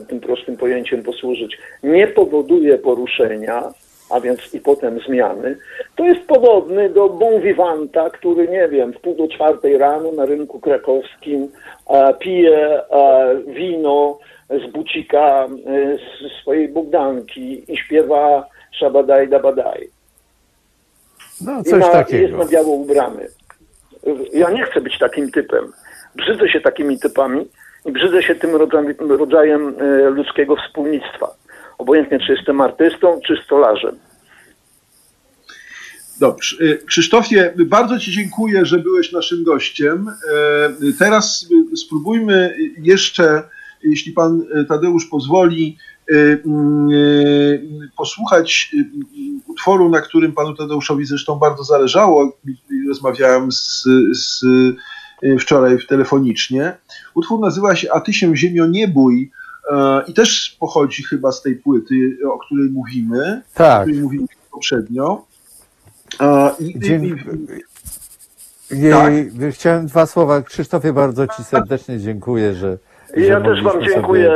tym prostym pojęciem posłużyć, nie powoduje poruszenia, a więc i potem zmiany, to jest podobny do bon vivanta, który, nie wiem, w 3:30 rano na rynku krakowskim pije wino z bucika swojej Bogdanki i śpiewa szabadaj dabadaj. No, coś takiego. Jest na biało ubrany. Ja nie chcę być takim typem. Brzydzę się takimi typami i brzydzę się tym rodzajem ludzkiego wspólnictwa. Obojętnie, czy jestem artystą, czy stolarzem. Dobrze. Krzysztofie, bardzo Ci dziękuję, że byłeś naszym gościem. Teraz spróbujmy jeszcze, jeśli Pan Tadeusz pozwoli, posłuchać utworu, na którym Panu Tadeuszowi zresztą bardzo zależało. Rozmawiałem wczoraj telefonicznie. Utwór nazywa się A Ty się, Ziemio, nie bój i też pochodzi chyba z tej płyty, o której mówimy. Tak. O której mówiliśmy poprzednio. Tak. Chciałem dwa słowa. Krzysztofie, bardzo Ci serdecznie dziękuję, że... Ja też Wam dziękuję.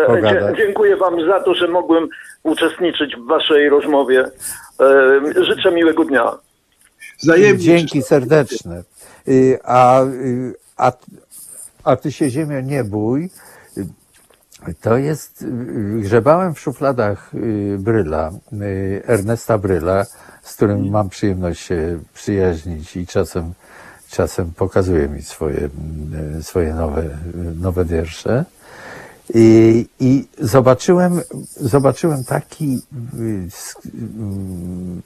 Dziękuję Wam za to, że mogłem uczestniczyć w Waszej rozmowie. Życzę miłego dnia. Wzajemnie. Dzięki serdeczne. A Ty się, Ziemio, nie bój. To jest... Grzebałem w szufladach Bryla, Ernesta Bryla, z którym mam przyjemność się przyjaźnić i czasem pokazuje mi swoje nowe wiersze. I zobaczyłem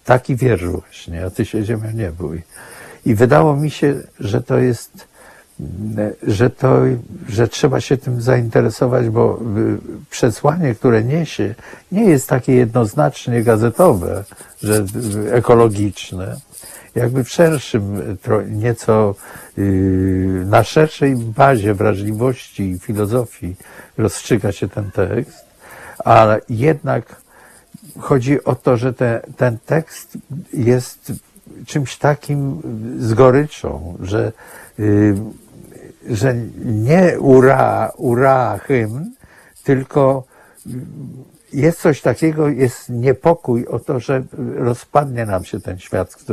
taki wiersz właśnie, A Ty się, Ziemio, nie bój. I wydało mi się, że to jest, że trzeba się tym zainteresować, bo przesłanie, które niesie, nie jest takie jednoznacznie gazetowe, że ekologiczne. Jakby w szerszym, nieco na szerszej bazie wrażliwości i filozofii rozstrzyga się ten tekst, ale jednak chodzi o to, że ten tekst jest czymś takim z goryczą, że nie ura hymn, tylko jest coś takiego, jest niepokój o to, że rozpadnie nam się ten świat, w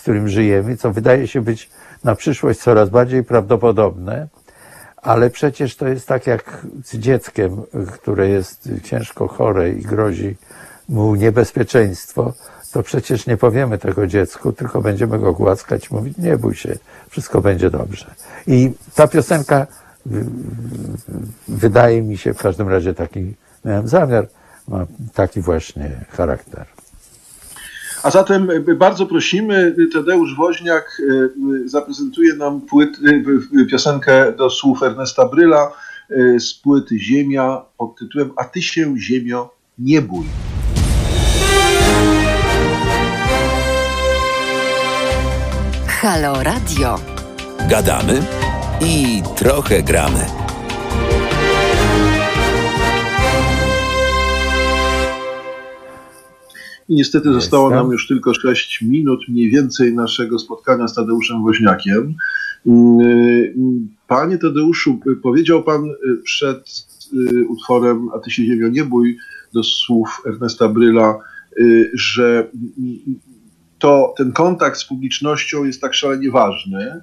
którym żyjemy, co wydaje się być na przyszłość coraz bardziej prawdopodobne, ale przecież to jest tak jak z dzieckiem, które jest ciężko chore i grozi mu niebezpieczeństwo, to przecież nie powiemy tego dziecku, tylko będziemy go głaskać, mówić nie bój się, wszystko będzie dobrze. I ta piosenka wydaje mi się w każdym razie taki, miałem zamiar, ma taki właśnie charakter. A zatem bardzo prosimy, Tadeusz Woźniak zaprezentuje nam piosenkę do słów Ernesta Bryla z płyty Ziemia pod tytułem A Ty się, Ziemio, nie bój. Halo Radio. Gadamy i trochę gramy. I niestety zostało nam już tylko 6 minut mniej więcej naszego spotkania z Tadeuszem Woźniakiem. Panie Tadeuszu, powiedział Pan przed utworem A Ty się, Ziemio, nie bój do słów Ernesta Bryla, że ten kontakt z publicznością jest tak szalenie ważny.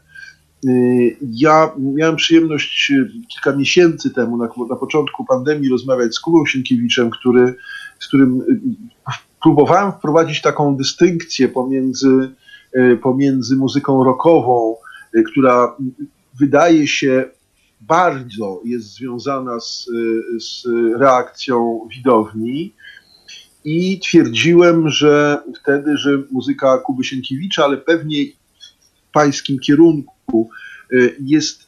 Ja miałem przyjemność kilka miesięcy temu, na początku pandemii, rozmawiać z Kubą Sienkiewiczem, z którym próbowałem wprowadzić taką dystynkcję pomiędzy muzyką rockową, która wydaje się bardzo jest związana z reakcją widowni, i twierdziłem, że wtedy, że muzyka Kuby Sienkiewicza, ale pewnie w pańskim kierunku, jest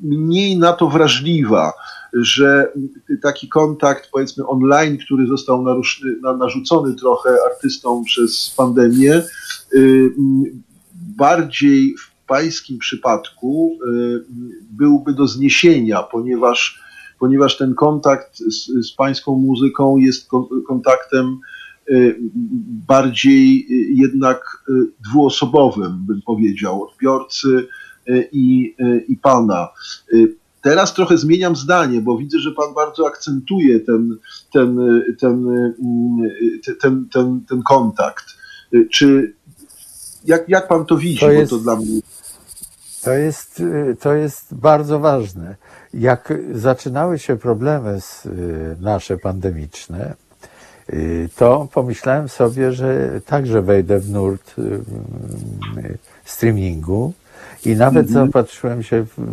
mniej na to wrażliwa, że taki kontakt, powiedzmy, online, który został narzucony trochę artystom przez pandemię, bardziej pańskim przypadku byłby do zniesienia, ponieważ ten kontakt z pańską muzyką jest kontaktem bardziej jednak dwuosobowym, bym powiedział, odbiorcy i pana. Teraz trochę zmieniam zdanie, bo widzę, że pan bardzo akcentuje ten kontakt. Czy jak pan to widzi? Bo to dla mnie... To jest bardzo ważne. Jak zaczynały się problemy nasze pandemiczne, to pomyślałem sobie, że także wejdę w nurt streamingu i nawet zaopatrzyłem się w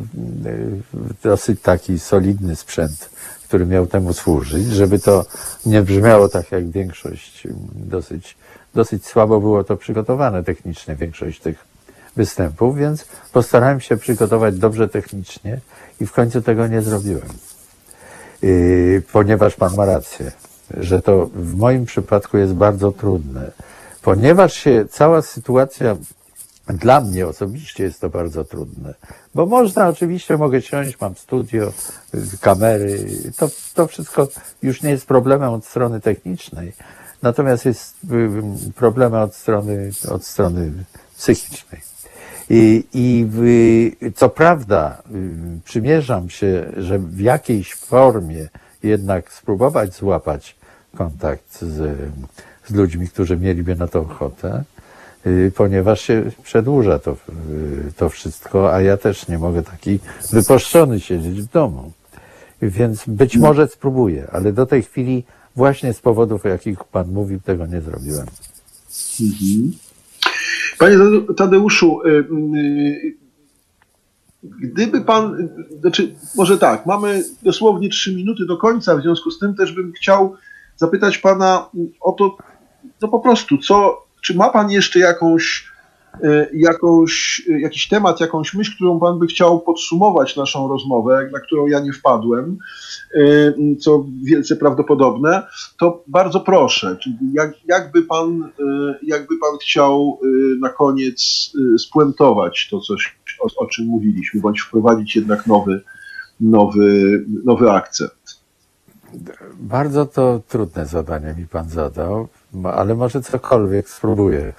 dosyć taki solidny sprzęt, który miał temu służyć, żeby to nie brzmiało tak jak większość, dosyć słabo było to przygotowane technicznie, większość tych występów, więc postarałem się przygotować dobrze technicznie i w końcu tego nie zrobiłem, ponieważ pan ma rację, że to w moim przypadku jest bardzo trudne, ponieważ się cała sytuacja, dla mnie osobiście jest to bardzo trudne, bo można oczywiście, mogę siąść, mam studio, kamery, to wszystko już nie jest problemem od strony technicznej, natomiast jest problemem od strony psychicznej. I co prawda przymierzam się, że w jakiejś formie jednak spróbować złapać kontakt z ludźmi, którzy mieliby na to ochotę, ponieważ się przedłuża to wszystko, a ja też nie mogę taki wypuszczony siedzieć w domu. Więc być może spróbuję, ale do tej chwili właśnie z powodów, o jakich pan mówił, tego nie zrobiłem. Panie Tadeuszu, gdyby pan, znaczy może tak, mamy dosłownie 3 minuty do końca, w związku z tym też bym chciał zapytać pana o to, no po prostu, czy ma pan jeszcze jakiś temat, jakąś myśl, którą pan by chciał podsumować naszą rozmowę, na którą ja nie wpadłem, co wielce prawdopodobne, to bardzo proszę, jakby pan chciał na koniec spuentować to coś, o czym mówiliśmy, bądź wprowadzić jednak nowy akcent. Bardzo to trudne zadanie mi pan zadał, ale może cokolwiek spróbuję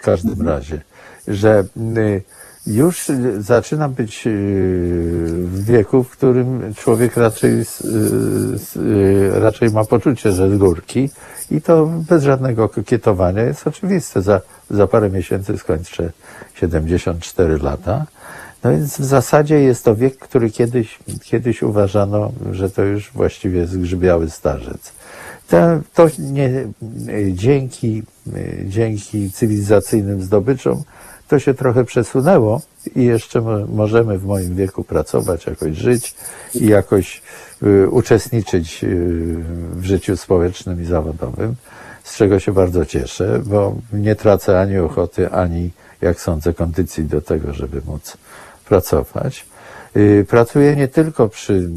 w każdym razie, że już zaczynam być w wieku, w którym człowiek raczej ma poczucie, że z górki i to bez żadnego kokietowania jest oczywiste. Za parę miesięcy skończę 74 lata. No więc w zasadzie jest to wiek, który kiedyś uważano, że to już właściwie zgrzybiały starzec. To nie, dzięki cywilizacyjnym zdobyczom to się trochę przesunęło i jeszcze możemy w moim wieku pracować, jakoś żyć i jakoś uczestniczyć w życiu społecznym i zawodowym, z czego się bardzo cieszę, bo nie tracę ani ochoty, ani, jak sądzę, kondycji do tego, żeby móc pracować. Pracuję nie tylko przy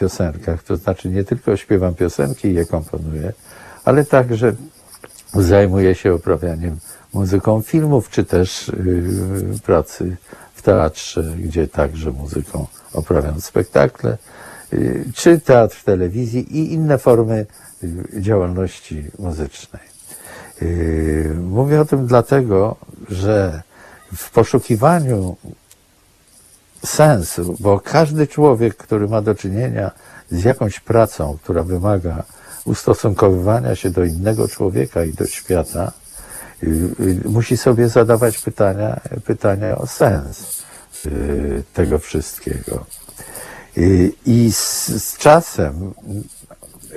piosenkach, to znaczy nie tylko śpiewam piosenki i je komponuję, ale także zajmuję się oprawianiem muzyką filmów, czy też pracy w teatrze, gdzie także muzyką oprawiam spektakle, czy teatr telewizji i inne formy działalności muzycznej. Mówię o tym dlatego, że w poszukiwaniu sensu, bo każdy człowiek, który ma do czynienia z jakąś pracą, która wymaga ustosunkowywania się do innego człowieka i do świata, musi sobie zadawać pytania o sens tego wszystkiego. I z czasem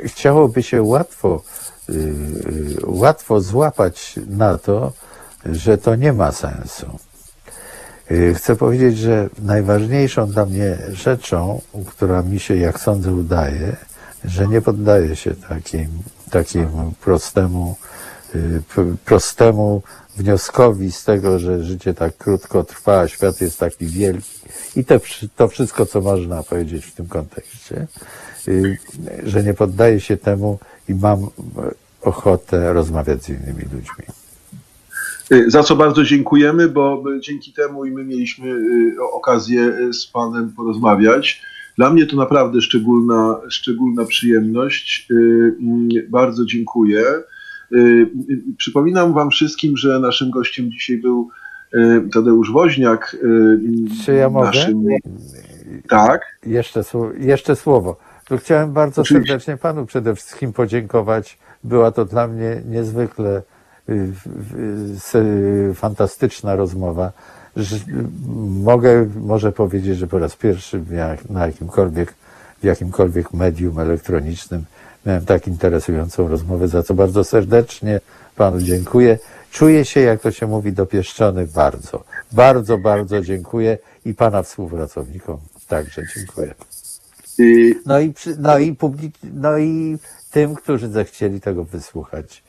chciałoby się łatwo złapać na to, że to nie ma sensu. Chcę powiedzieć, że najważniejszą dla mnie rzeczą, która mi się, jak sądzę, udaje, że nie poddaję się takim prostemu wnioskowi z tego, że życie tak krótko trwa, a świat jest taki wielki i to wszystko, co można powiedzieć w tym kontekście, że nie poddaję się temu i mam ochotę rozmawiać z innymi ludźmi. Za co bardzo dziękujemy, bo dzięki temu i my mieliśmy okazję z panem porozmawiać. Dla mnie to naprawdę szczególna przyjemność. Bardzo dziękuję. Przypominam wam wszystkim, że naszym gościem dzisiaj był Tadeusz Woźniak. Czy ja mogę? Tak. Jeszcze słowo. To chciałem bardzo serdecznie panu przede wszystkim podziękować. Była to dla mnie niezwykle fantastyczna rozmowa. Mogę może powiedzieć, że po raz pierwszy w jakimkolwiek medium elektronicznym miałem tak interesującą rozmowę, za co bardzo serdecznie panu dziękuję. Czuję się, jak to się mówi, dopieszczony bardzo. Bardzo, bardzo dziękuję i pana współpracownikom także dziękuję. No i tym, którzy zechcieli tego wysłuchać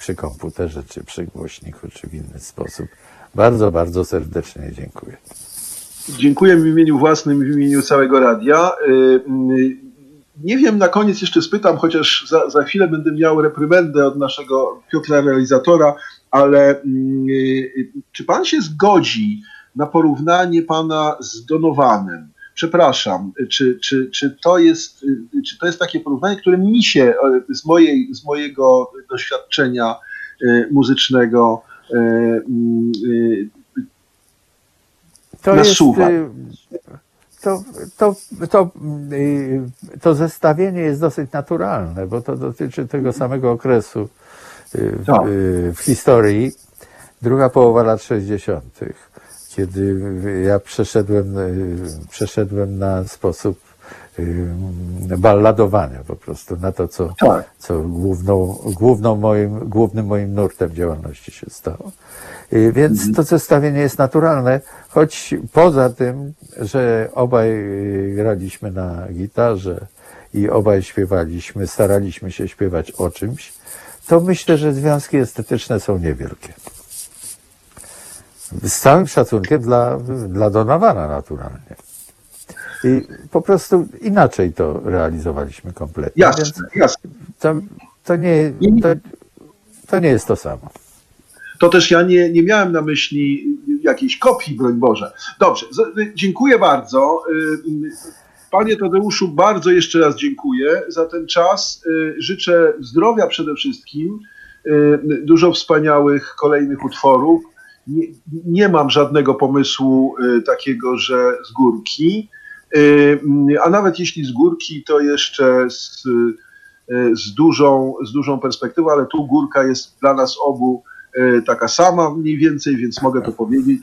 przy komputerze, czy przy głośniku, czy w inny sposób. Bardzo, bardzo serdecznie dziękuję. Dziękuję w imieniu własnym, w imieniu całego radia. Nie wiem, na koniec jeszcze spytam, chociaż za chwilę będę miał reprymendę od naszego Piotra realizatora, ale czy pan się zgodzi na porównanie pana z Donowanem? Przepraszam, czy to jest takie porównanie, które mi się z mojego doświadczenia muzycznego nasuwa? To zestawienie jest dosyć naturalne, bo to dotyczy tego samego okresu w historii, druga połowa lat 60. Kiedy ja przeszedłem na sposób balladowania po prostu, na to, co głównym moim nurtem działalności się stało. Więc to zestawienie jest naturalne, choć poza tym, że obaj graliśmy na gitarze i obaj śpiewaliśmy, staraliśmy się śpiewać o czymś, to myślę, że związki estetyczne są niewielkie. Z całym szacunkiem dla Donowana naturalnie. I po prostu inaczej to realizowaliśmy kompletnie. Jasne. To nie jest to samo. To też ja nie miałem na myśli jakiejś kopii, broń Boże. Dobrze, dziękuję bardzo. Panie Tadeuszu, bardzo jeszcze raz dziękuję za ten czas. Życzę zdrowia przede wszystkim, dużo wspaniałych kolejnych utworów. Nie mam żadnego pomysłu takiego, że z górki, a nawet jeśli z górki, to jeszcze z dużą perspektywą, ale tu górka jest dla nas obu taka sama mniej więcej, więc mogę to powiedzieć.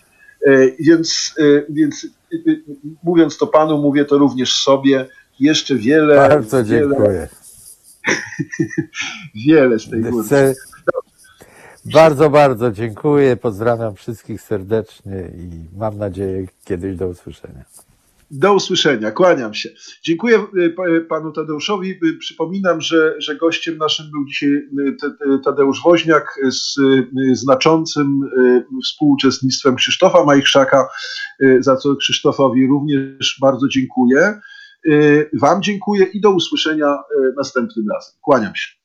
Więc mówiąc to panu, mówię to również sobie. Jeszcze wiele... Bardzo dziękuję. Wiele z tej górki. Bardzo, bardzo dziękuję. Pozdrawiam wszystkich serdecznie i mam nadzieję kiedyś do usłyszenia. Do usłyszenia. Kłaniam się. Dziękuję panu Tadeuszowi. Przypominam, że gościem naszym był dzisiaj Tadeusz Woźniak z znaczącym współuczestnictwem Krzysztofa Majchrzaka, za co Krzysztofowi również bardzo dziękuję. Wam dziękuję i do usłyszenia następnym razem. Kłaniam się.